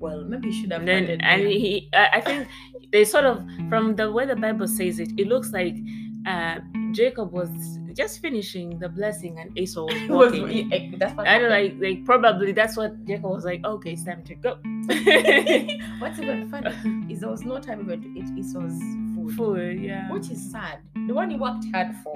well, maybe he should have then, and he, I think they sort of, from the way the Bible says it, it looks like Jacob was just finishing the blessing and Esau was walking. Like probably that's what Jacob was like, okay, it's time to go. What's even funny is there was no time even to eat Esau's food, which is sad. The one he worked hard for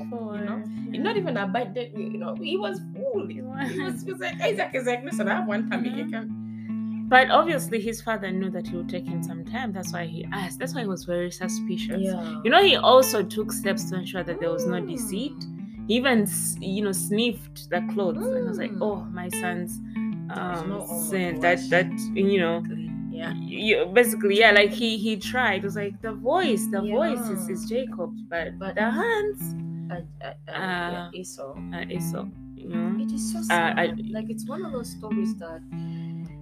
He's not even abided, he was full. He was like, Isaac is like, listen, I have one tummy, you can. But obviously his father knew that it would take him some time. That's why he asked. That's why he was very suspicious. Yeah. He also took steps to ensure that there was no deceit. He even, sniffed the clothes and was like, "Oh, my son's scent." Like he tried. It was like the voice is Jacob's, but the hands are Esau. Esau. It is so sad. It's one of those stories that.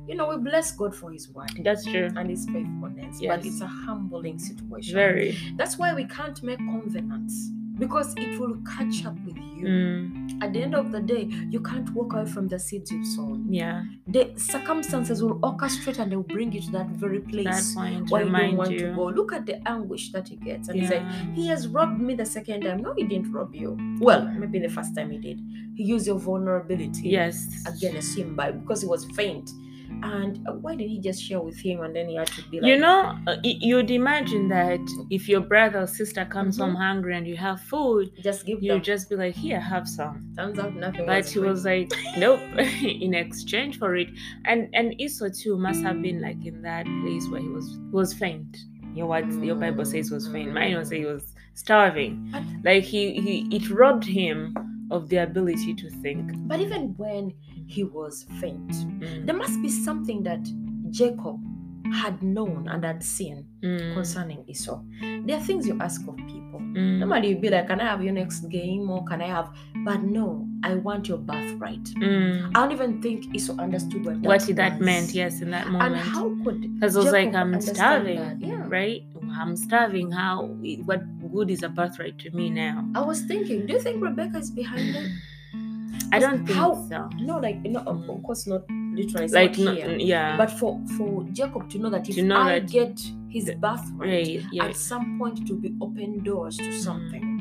We bless God for his word. That's true. And his faithfulness. Yes. But it's a humbling situation. Very. That's why we can't make covenants, because it will catch up with you. At the end of the day, you can't walk away from the seeds you've sown. Yeah. The circumstances will orchestrate and they'll bring you to that very place where you don't want to go. Look at the anguish that he gets. And he's like, he has robbed me the second time. No, he didn't rob you. Well, maybe the first time he did. He used your vulnerability against him because he was faint. And why did he just share with him, and then he had to be like... you'd imagine that if your brother or sister comes home hungry and you have food, just give them. You just be like, here, have some. Turns out nothing. But he was like, nope, in exchange for it. And Esau too must have been like in that place where he was faint. What your Bible says was faint. Mine will say he was starving. Like it robbed him of the ability to think. But even when he was faint, there must be something that Jacob had known and had seen concerning Esau. There are things you ask of people. Normally you'd be like, can I have your next game, or can I have... But no, I want your birthright. I don't even think Esau understood what that meant, yes, in that moment. And how could Jacob, because it was like, I'm starving, right? I'm starving. How? What good is a birthright to me now? I was thinking, do you think Rebekah is behind them? I don't think so. No, of course not literally. But for Jacob to know that if I get his birthright, at some point to be open doors to something,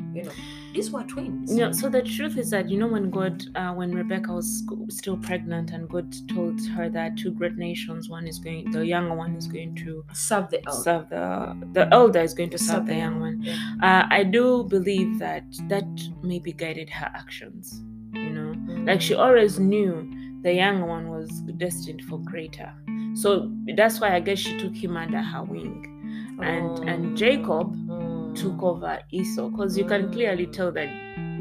these were twins. No, so the truth is that when God, when Rebekah was still pregnant, and God told her that two great nations, the younger one is going to serve the elder. The elder is going to serve the young one. Yeah. I do believe that maybe guided her actions. Like she always knew the young one was destined for greater. So that's why I guess she took him under her wing. And Jacob took over Esau, because you can clearly tell that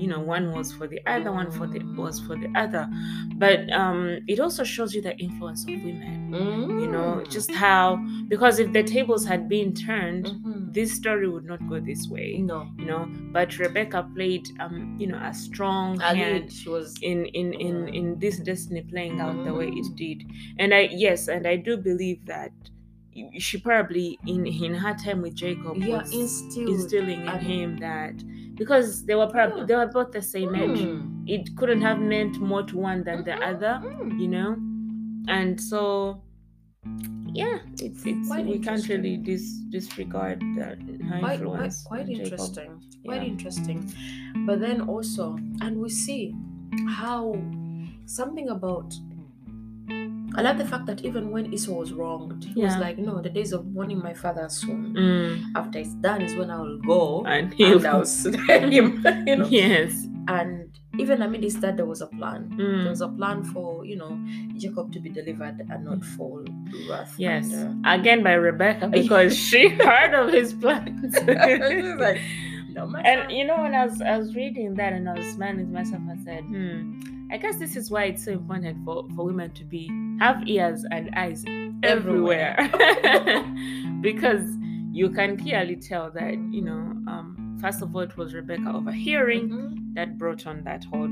one was for the other, one was for the other. But it also shows you the influence of women. Just how, because if the tables had been turned, this story would not go this way. No, But Rebekah played, a strong hand. She was in this destiny playing out the way it did. And I do believe that she probably in her time with Jacob was instilling in him that, because they were probably they were both the same age, it couldn't have meant more to one than the other, and so it's we can't really disregard that her influence. Quite interesting, quite interesting. But then also, and we see how something about. I love the fact that even when Esau was wronged, he was like, no, the days of mourning my father soon. After it's done is when I will go and I will slay him. Yes. And even amidst that, there was a plan. There was a plan for, Jacob to be delivered and not fall to wrath. Yes. And, again by Rebekah, because she heard of his plans. She's like, no matter. And when I was reading that and I was smiling to myself, I said, I guess this is why it's so important for women to have ears and eyes everywhere. Because you can clearly tell that, first of all, it was Rebekah overhearing that brought on that whole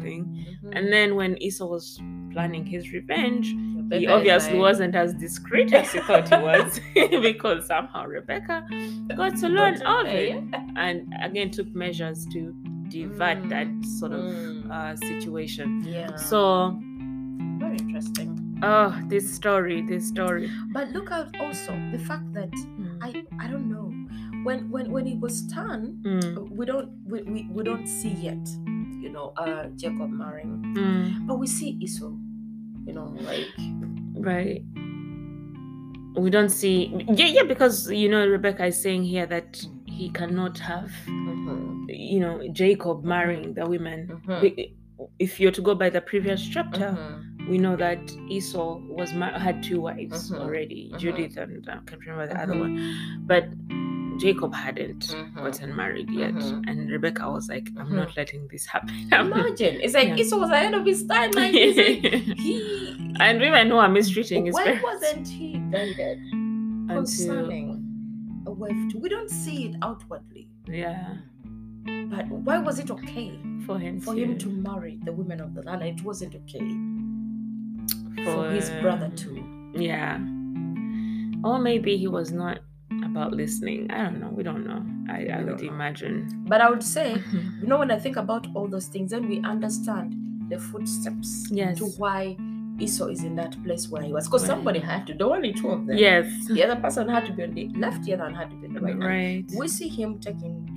thing. Mm-hmm. And then when Esau was planning his revenge, he obviously wasn't as discreet as he thought he was, because somehow Rebekah got to learn of it, and again took measures to divert that sort of situation. Yeah. So very interesting. Oh, this story. But look out also the fact that I don't know when it was done, we don't see yet, Jacob marrying, but we see Esau. Right. We don't see... Yeah, because, Rebekah is saying here that he cannot have, Jacob marrying the women. Mm-hmm. If you're to go by the previous chapter, we know that Esau had two wives already, Judith and I can't remember the other one. But Jacob hadn't gotten married yet, and Rebekah was like, I'm not letting this happen. Imagine, it's like Esau was ahead of his time, like, and women who are mistreating his parents. Why wasn't he guided concerning a wife too? We don't see it outwardly, but why was it okay for him to marry the women of the land? It wasn't okay for his brother too, or maybe he was not about listening. I don't know. We don't know. I would imagine. But I would say, when I think about all those things, then we understand the footsteps to why Esau is in that place where he was. Because somebody had to. There were only two of them. Yes. The other person had to be on the left, the other one had to be on the right. Right. We see him taking,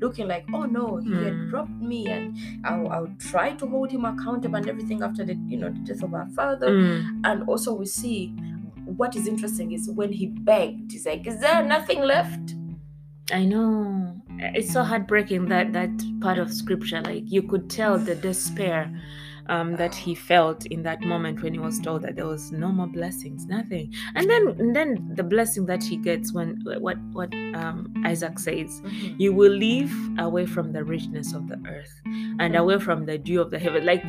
looking like, oh no, he had dropped me, and I'll try to hold him accountable and everything after the death of our father. And also we see, what is interesting is when he begged, he's like, is there nothing left? I know. It's so heartbreaking, that part of scripture. Like, you could tell the despair that he felt in that moment when he was told that there was no more blessings, nothing. And then the blessing that he gets when what Isaac says, you will live away from the richness of the earth and away from the dew of the heaven. Like,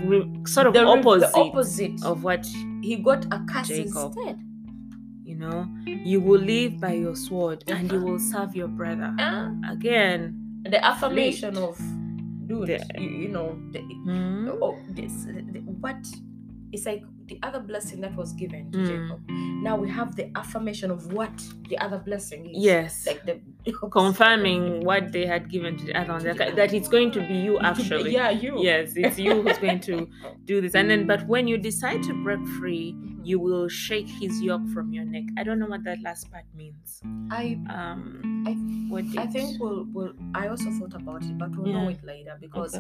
sort of the opposite of what he got, a curse instead. You will live by your sword and you will serve your brother. Again, the affirmation of it's like the other blessing that was given to Jacob. Now we have the affirmation of what the other blessing is. Yes, like the confirming what they had given to the other one, that it's going to be you actually. Yeah, you. Yes, it's you who's going to do this. And then, but when you decide to break free, you will shake his yoke from your neck. I don't know what that last part means. I think we'll. I also thought about it, but we'll know it later, because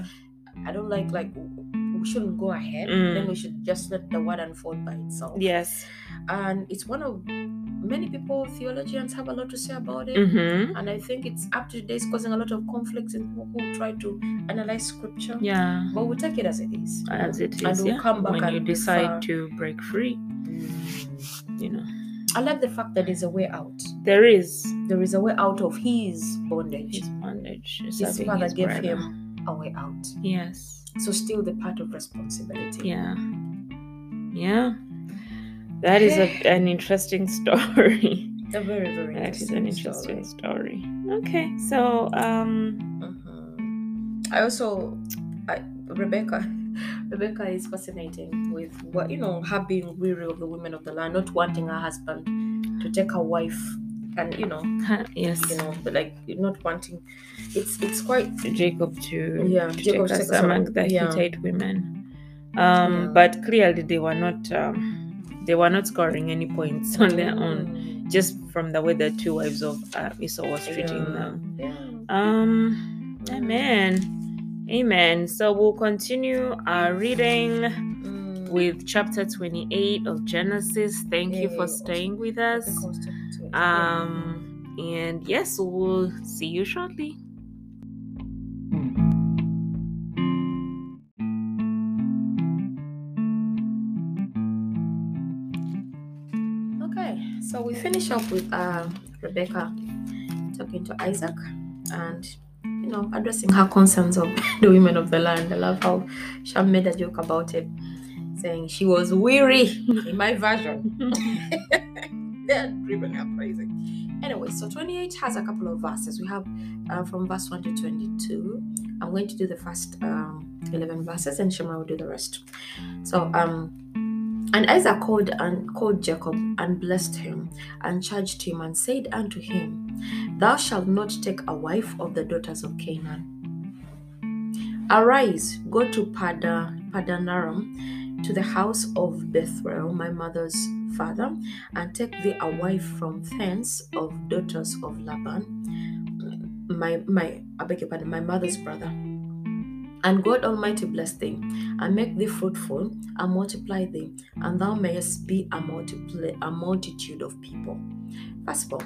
I don't like we shouldn't go ahead. Then we should just let the word unfold by itself. Yes. And it's one of many people, theologians have a lot to say about it. And I think it's up to today, it's causing a lot of conflicts in people who try to analyze scripture. Yeah. But we'll take it as it is. As it is. And we'll come back when you decide to break free. I love the fact that there's a way out. There is a way out of his bondage. His father gave him a way out. Yes. So still the part of responsibility. Yeah. That is an interesting story. A very, very interesting story. Okay. So, Rebekah is fascinating with what, her being weary of the women of the land, not wanting her husband to take her wife, and but not wanting. It's quite Jacob to take us among the Hittite women, but clearly they were not scoring any points on their own, just from the way the two wives of Esau was treating them. Amen. So we'll continue our reading with chapter 28 of Genesis. Thank you for staying with us. And yes, we'll see you shortly. Okay, so we finish up with Rebekah talking to Isaac, and you know, addressing her concerns of the women of the land. I love how Sham made a joke about it, saying she was weary. In my version, they're driven her crazy. Anyway, so 28 has a couple of verses. We have from verse 1 to 22. I'm going to do the first 11 verses, and Shema will do the rest. So, and Isaac called Jacob and blessed him and charged him and said unto him, Thou shalt not take a wife of the daughters of Canaan. Arise, go to Padanaram, to the house of Bethuel, my mother's father, and take thee a wife from thence of daughters of Laban, my mother's brother. And God Almighty bless thee, and make thee fruitful, and multiply thee, and thou mayest be a multitude of people. Verse 4.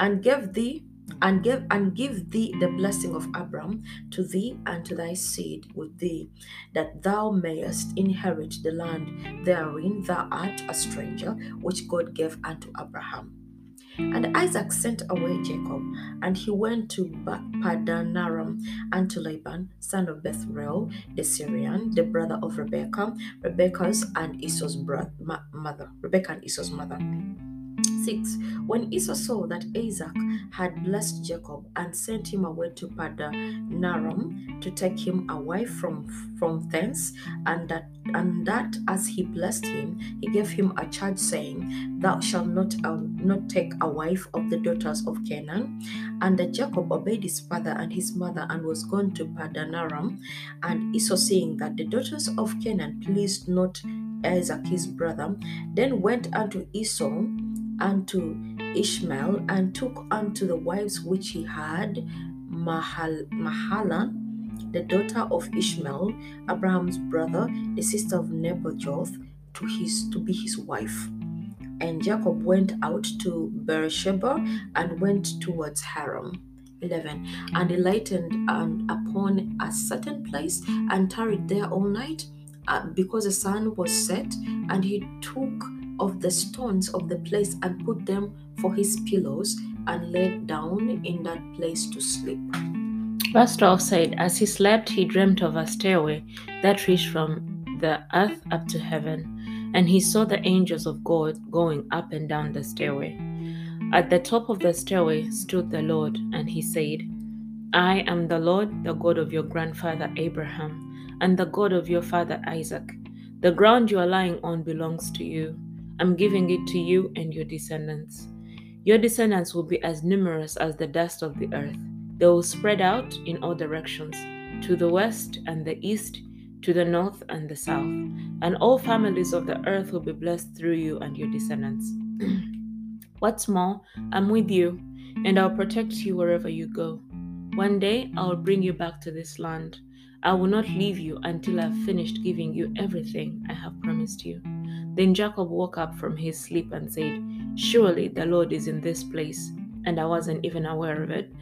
And give thee the blessing of Abraham to thee and to thy seed with thee, that thou mayest inherit the land therein thou art a stranger, which God gave unto Abraham. And Isaac sent away Jacob, and he went to Padanaram unto Laban, son of Bethuel, the Syrian, the brother of Rebekah and Esau's mother. 6. When Esau saw that Isaac had blessed Jacob and sent him away to Padanaram to take him a wife from thence, and that as he blessed him, he gave him a charge, saying, Thou shalt not take a wife of the daughters of Canaan. And Jacob obeyed his father and his mother, and was gone to Padanaram. And Esau, seeing that the daughters of Canaan pleased not Isaac his brother, then went unto Esau and to Ishmael, and took unto the wives which he had Mahalan, the daughter of Ishmael, Abraham's brother, the sister of Nebaioth, to be his wife. And Jacob went out to Beersheba, and went towards Haran. 11. And he lightened upon a certain place, and tarried there all night, because the sun was set. And he took of the stones of the place, and put them for his pillows, and laid down in that place to sleep. Verse 12 said, As he slept, he dreamt of a stairway that reached from the earth up to heaven, and he saw the angels of God going up and down the stairway. At the top of the stairway stood the Lord, and he said, I am the Lord, the God of your grandfather Abraham, and the God of your father Isaac. The ground you are lying on belongs to you. I'm giving it to you and your descendants. Your descendants will be as numerous as the dust of the earth. They will spread out in all directions, to the west and the east, to the north and the south, and all families of the earth will be blessed through you and your descendants. What's more, I'm with you, and I'll protect you wherever you go. One day I'll bring you back to this land. I will not leave you until I've finished giving you everything I have promised you. Then Jacob woke up from his sleep and said, Surely the Lord is in this place, and I wasn't even aware of it.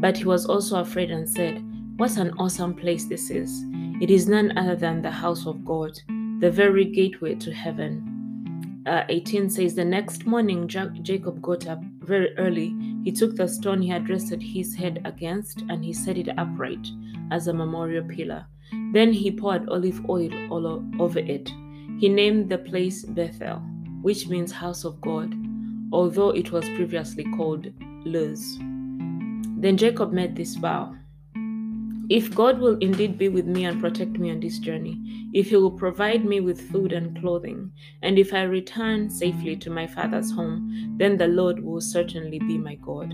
But he was also afraid and said, What an awesome place this is! It is none other than the house of God, the very gateway to heaven. 18 says, The next morning Jacob got up very early. He took the stone he had rested his head against, and he set it upright as a memorial pillar. Then he poured olive oil all over it. He named the place Bethel, which means house of God, although it was previously called Luz. Then Jacob made this vow: If God will indeed be with me and protect me on this journey, if he will provide me with food and clothing, and if I return safely to my father's home, then the Lord will certainly be my God.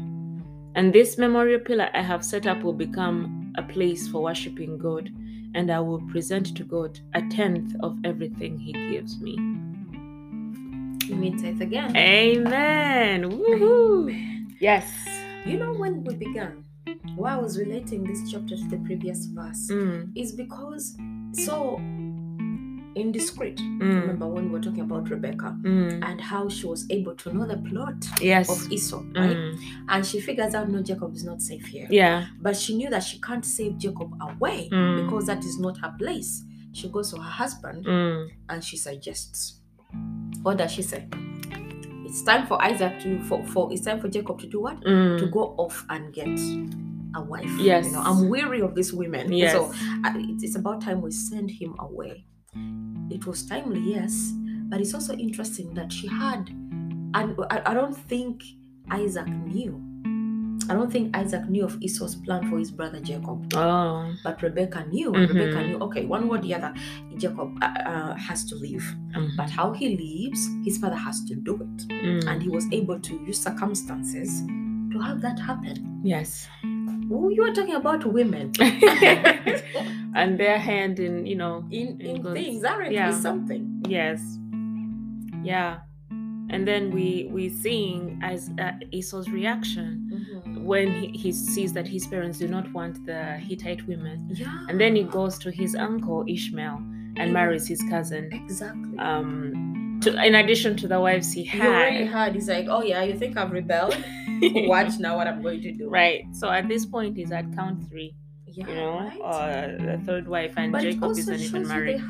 And this memorial pillar I have set up will become a place for worshiping God, and I will present to God a tenth of everything he gives me. You mean tenth again? Amen. Woohoo! Amen. Yes. You know, when we began, why I was relating this chapter to the previous verse is because so indiscreet. Remember when we were talking about Rebekah and how she was able to know the plot of Esau, right? And she figures out, no, Jacob is not safe here. Yeah. But she knew that she can't save Jacob away because that is not her place. She goes to her husband and she suggests. What does she say? It's time for Jacob to do what? To go off and get a wife. Yes. You know, I'm weary of these women. Yes. So it's about time we send him away. It was timely, yes, but it's also interesting that she had, and I don't think Isaac knew. I don't think Isaac knew of Esau's plan for his brother Jacob. Oh. But Rebekah knew. Mm-hmm. Rebekah knew, okay, one way or the other, Jacob has to leave. Mm-hmm. But how he leaves, his father has to do it. Mm. And he was able to use circumstances to have that happen. Yes. Oh, you are talking about women. And their hand in, you know. In things, directly something. Yes. Yeah. And then we seeing as Esau's reaction, mm-hmm, when he sees that his parents do not want the Hittite women, and then he goes to his uncle Ishmael and marries his cousin. Exactly. In addition to the wives he had, he's like, oh yeah, you think I've rebelled? Watch now what I'm going to do. Right. So at this point he's at count three, you know, the third wife, and but Jacob isn't even married.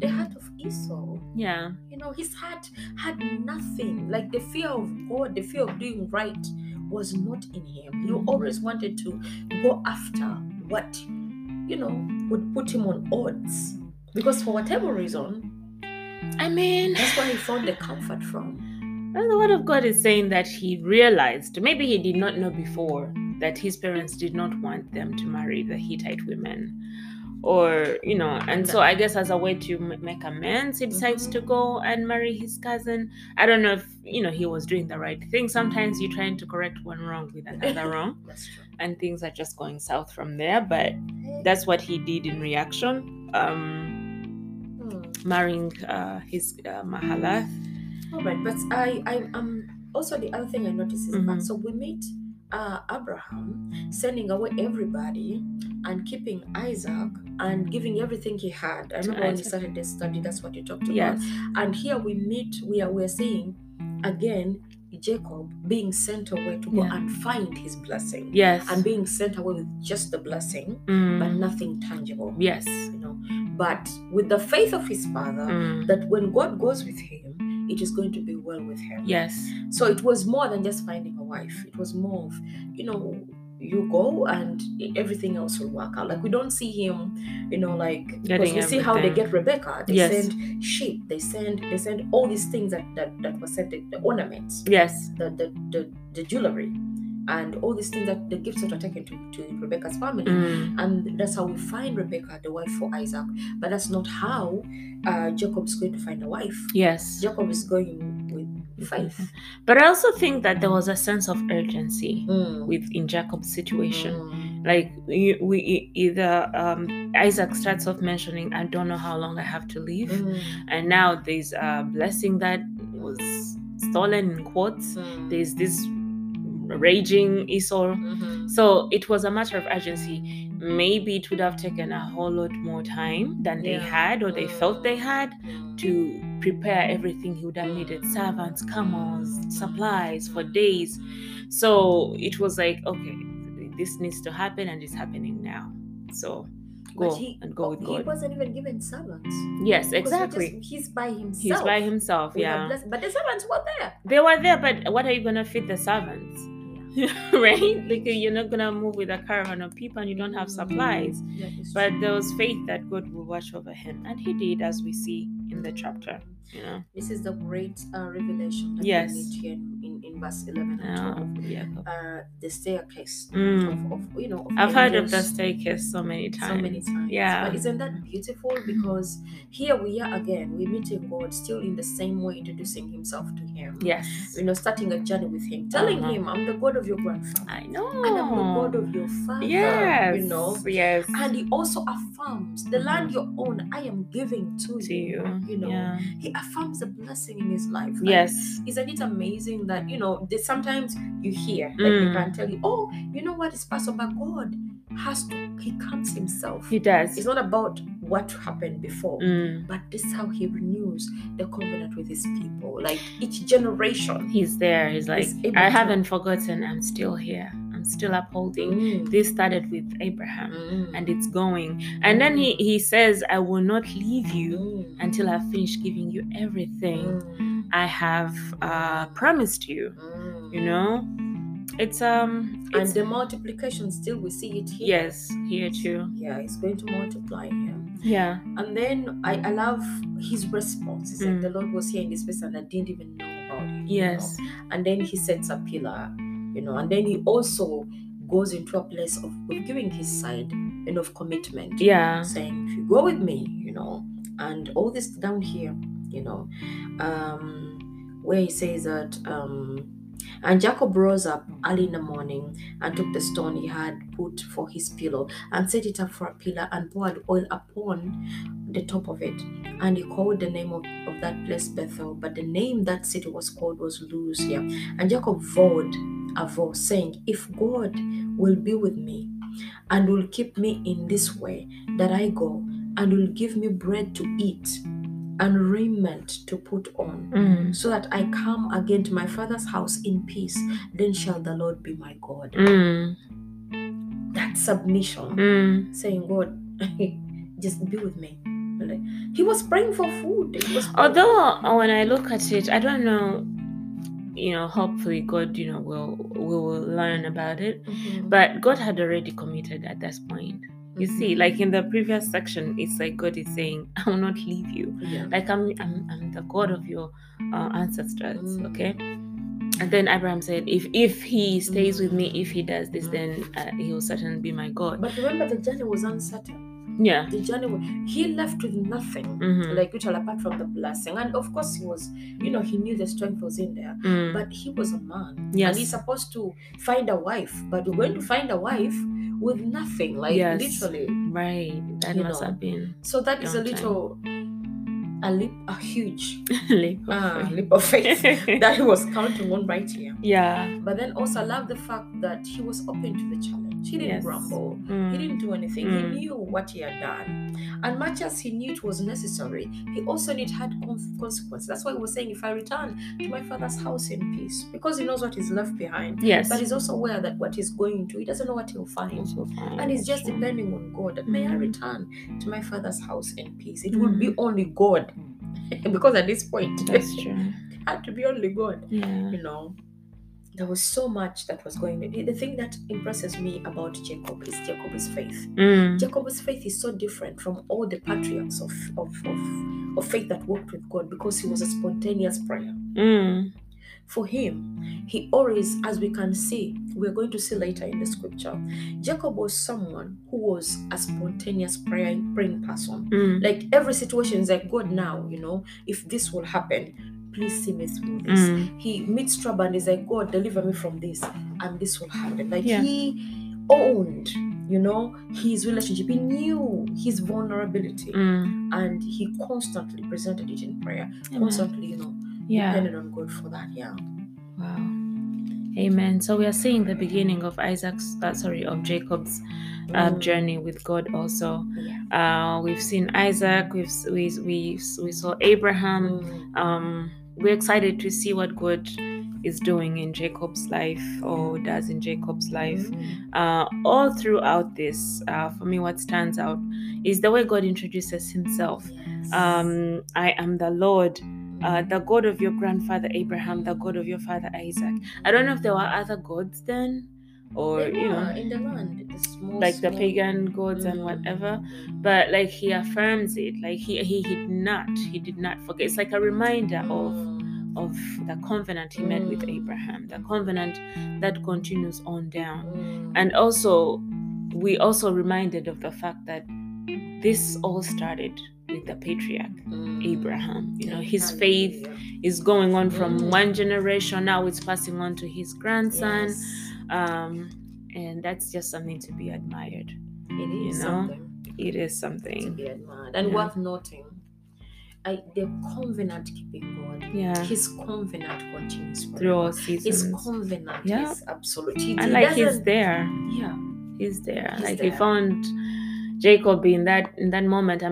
The heart of Esau. Yeah. You know, his heart had nothing. Like the fear of God, the fear of doing right was not in him. He always wanted to go after what, you know, would put him on odds. Because for whatever reason, I mean, that's where he found the comfort from. And the word of God is saying that he realized, maybe he did not know before, that his parents did not want them to marry the Hittite women. Or, you know, and so I guess as a way to make amends, he decides to go and marry his cousin. I don't know if, you know, he was doing the right thing. Sometimes you're trying to correct one wrong with another wrong. That's true. And things are just going south from there. But that's what he did in reaction. Marrying his Mahalath. All right. But also the other thing I noticed is that so we meet Abraham sending away everybody and keeping Isaac and giving everything he had. I remember when we started this study, that's what you talked about. Yes. And here we meet, we're seeing again Jacob being sent away to go and find his blessing. Yes. And being sent away with just the blessing, but nothing tangible. Yes. You know. But with the faith of his father, that when God goes with him, it is going to be well with him. Yes. So it was more than just finding a wife. It was more of, you know, you go and everything else will work out. Like we don't see him, you know, like because we see how they get Rebekah. They send sheep. They send all these things that were sent, the ornaments. Yes. The jewelry. And all these things, that the gifts that are taken to Rebekah's family. And that's how we find Rebekah, the wife for Isaac. But that's not how Jacob's going to find a wife. Yes. Jacob is going with faith. But I also think that there was a sense of urgency in Jacob's situation. Like, we either Isaac starts off mentioning, I don't know how long I have to live. And now there's a blessing that was stolen, in quotes. There's this raging Esau. So it was a matter of urgency. Maybe it would have taken a whole lot more time than they had, or they felt they had, to prepare everything. He would have needed servants, camels, supplies for days. So it was like, okay, this needs to happen, and it's happening now. So go with God. He wasn't even given servants. Yes, exactly. He's by himself. But the servants were there. They were there, but what are you going to feed the servants? Right? Like, you're not gonna move with a caravan of people and you don't have supplies. But there was faith that God will watch over him, and he did, as we see in the chapter. You know, this is the great revelation that we meet here in verse 11 and 12. Yeah. The staircase. Of, you know, I've heard of the staircase so many times. Yeah. But isn't that beautiful? Because here we are again. We're meeting God still in the same way, introducing himself to him. Yes. You know, starting a journey with him, telling him, I'm the God of your grandfather. I know. And I'm the God of your father. Yes. You know. Yes. And he also affirms, the land you own, I am giving to you. You know. Yeah. He affirms a blessing in his life. Yes. And isn't it amazing that, you know, sometimes you hear, like they can tell you, oh, you know what is possible, but God he comes himself. He does. It's not about what happened before, but this is how he renews the covenant with his people. Like each generation, he's there. He's like, I haven't forgotten. I'm still here. I'm still upholding. This started with Abraham, and it's going. And then he says, I will not leave you until I finish giving you everything I have promised you. You know, It's and the multiplication still, we see it here. Yes, here too. Yeah, it's going to multiply him. Yeah. And then I love his response. He said, the Lord was here in this place and I didn't even know about it. Yes. You know? And then he sets a pillar, you know, and then he also goes into a place of giving his side and of commitment. Yeah. Saying, if you go with me, you know, and all this down here, you know, where he says that, and Jacob rose up early in the morning and took the stone he had put for his pillow and set it up for a pillar and poured oil upon the top of it. And he called the name of that place Bethel, but the name that city was called was Luz here. And Jacob vowed a vow, saying, if God will be with me and will keep me in this way that I go, and will give me bread to eat and raiment to put on, so that I come again to my father's house in peace, then shall the Lord be my God. That submission, saying, God, just be with me. Like, he was praying for food. Although when I look at it, I don't know, you know, hopefully God, you know, will learn about it. But God had already committed at this point. You see, like in the previous section, it's like God is saying, I will not leave you. Yeah. Like I'm the God of your ancestors, okay? And then Abraham said, if he stays with me, if he does this, then he will certainly be my God. But remember, the journey was uncertain. Yeah. The journey, he left with nothing, like literally apart from the blessing. And of course he was, you know, he knew the strength was in there. But he was a man. Yes. And he's supposed to find a wife. But we're going to find a wife with nothing, like literally, right? That must have been. So that is a huge leap of faith that he was counting on right here. Yeah. But then also I love the fact that he was open to the challenge. He didn't grumble. He didn't do anything. He knew what he had done, and much as he knew it was necessary, he also knew it had consequences. That's why he was saying, "If I return to my father's house in peace," because he knows what is left behind. Yes. But he's also aware that what he's going to, he doesn't know what he'll find, and he's just depending on God. That may I return to my father's house in peace. It would be only God, because at this point, that's true. It had to be only God. Yeah. You know. There was so much that was going on. The thing that impresses me about Jacob is Jacob's faith. Jacob's faith is so different from all the patriarchs of faith that worked with God, because he was a spontaneous prayer. For him, he always, as we can see, we're going to see later in the scripture, Jacob was someone who was a spontaneous praying person. Like every situation is like, God, now, you know, if this will happen, please see me through this. He meets trouble and is like, God, deliver me from this, and this will happen. Like he owned, you know, his relationship. He knew his vulnerability, and he constantly presented it in prayer. Constantly, you know, depending on God for that. Yeah. Wow. Amen. So we are seeing the beginning of Jacob's journey with God. Also, we've seen Isaac. We saw Abraham. We're excited to see what God is doing in Jacob's life, or does in Jacob's life. All throughout this, for me, what stands out is the way God introduces himself. Yes. I am the Lord, the God of your grandfather Abraham, the God of your father Isaac. I don't know if there were other gods then, or you know, in the land, the pagan gods and whatever, but like he affirms it, like he did not forget. It's like a reminder of the covenant he made with Abraham, the covenant that continues on down. And also we also reminded of the fact that this all started with the patriarch Abraham. You know, his faith is going on from one generation, now it's passing on to his grandson. And that's just something to be admired. It is something to be admired, and worth noting, the covenant keeping God, his covenant continues through all seasons. His covenant is absolute. And like he's there. He found Jacob in that moment. I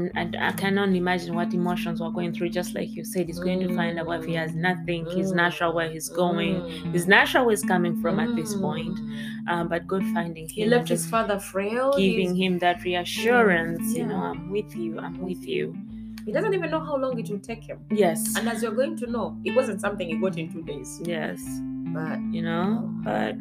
can only imagine what emotions were going through. Just like you said, he's going to find a wife. He has nothing. He's not sure where he's going. He's not sure where he's coming from at this point. But God finding him. He left his father frail, giving him that reassurance. You know, I'm with you. I'm with you. He doesn't even know how long it will take him. Yes. And as you're going to know, it wasn't something he got in 2 days. Yes. But you know, but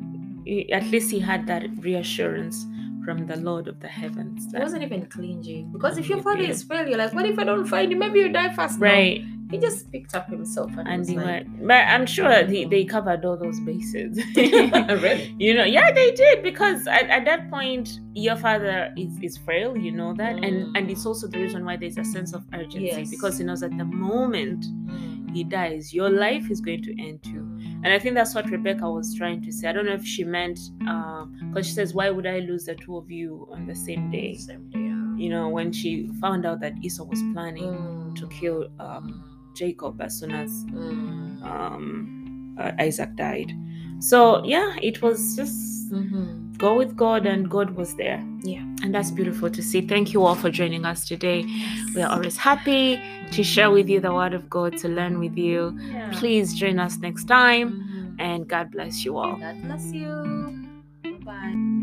at least he had that reassurance from the Lord of the heavens. He wasn't even clingy, because if your father is well, you're like, what if I don't find him? Maybe you die fast. Right. Now. He just picked up himself and he went. But I'm sure they covered all those bases. Really? You know, yeah, they did, because at that point your father is frail, you know that, and it's also the reason why there's a sense of urgency, because he knows that the moment he dies, your life is going to end too. And I think that's what Rebekah was trying to say. I don't know if she meant, because she says, why would I lose the two of you on the same day? You know, when she found out that Esau was planning to kill Jacob as soon as Isaac died. So yeah, it was just go with God, and God was there. Yeah, and that's beautiful to see. Thank you all for joining us today. Yes. We are always happy to share with you the word of God, to learn with you. Yeah. Please join us next time, and God bless you all. God bless you. Bye.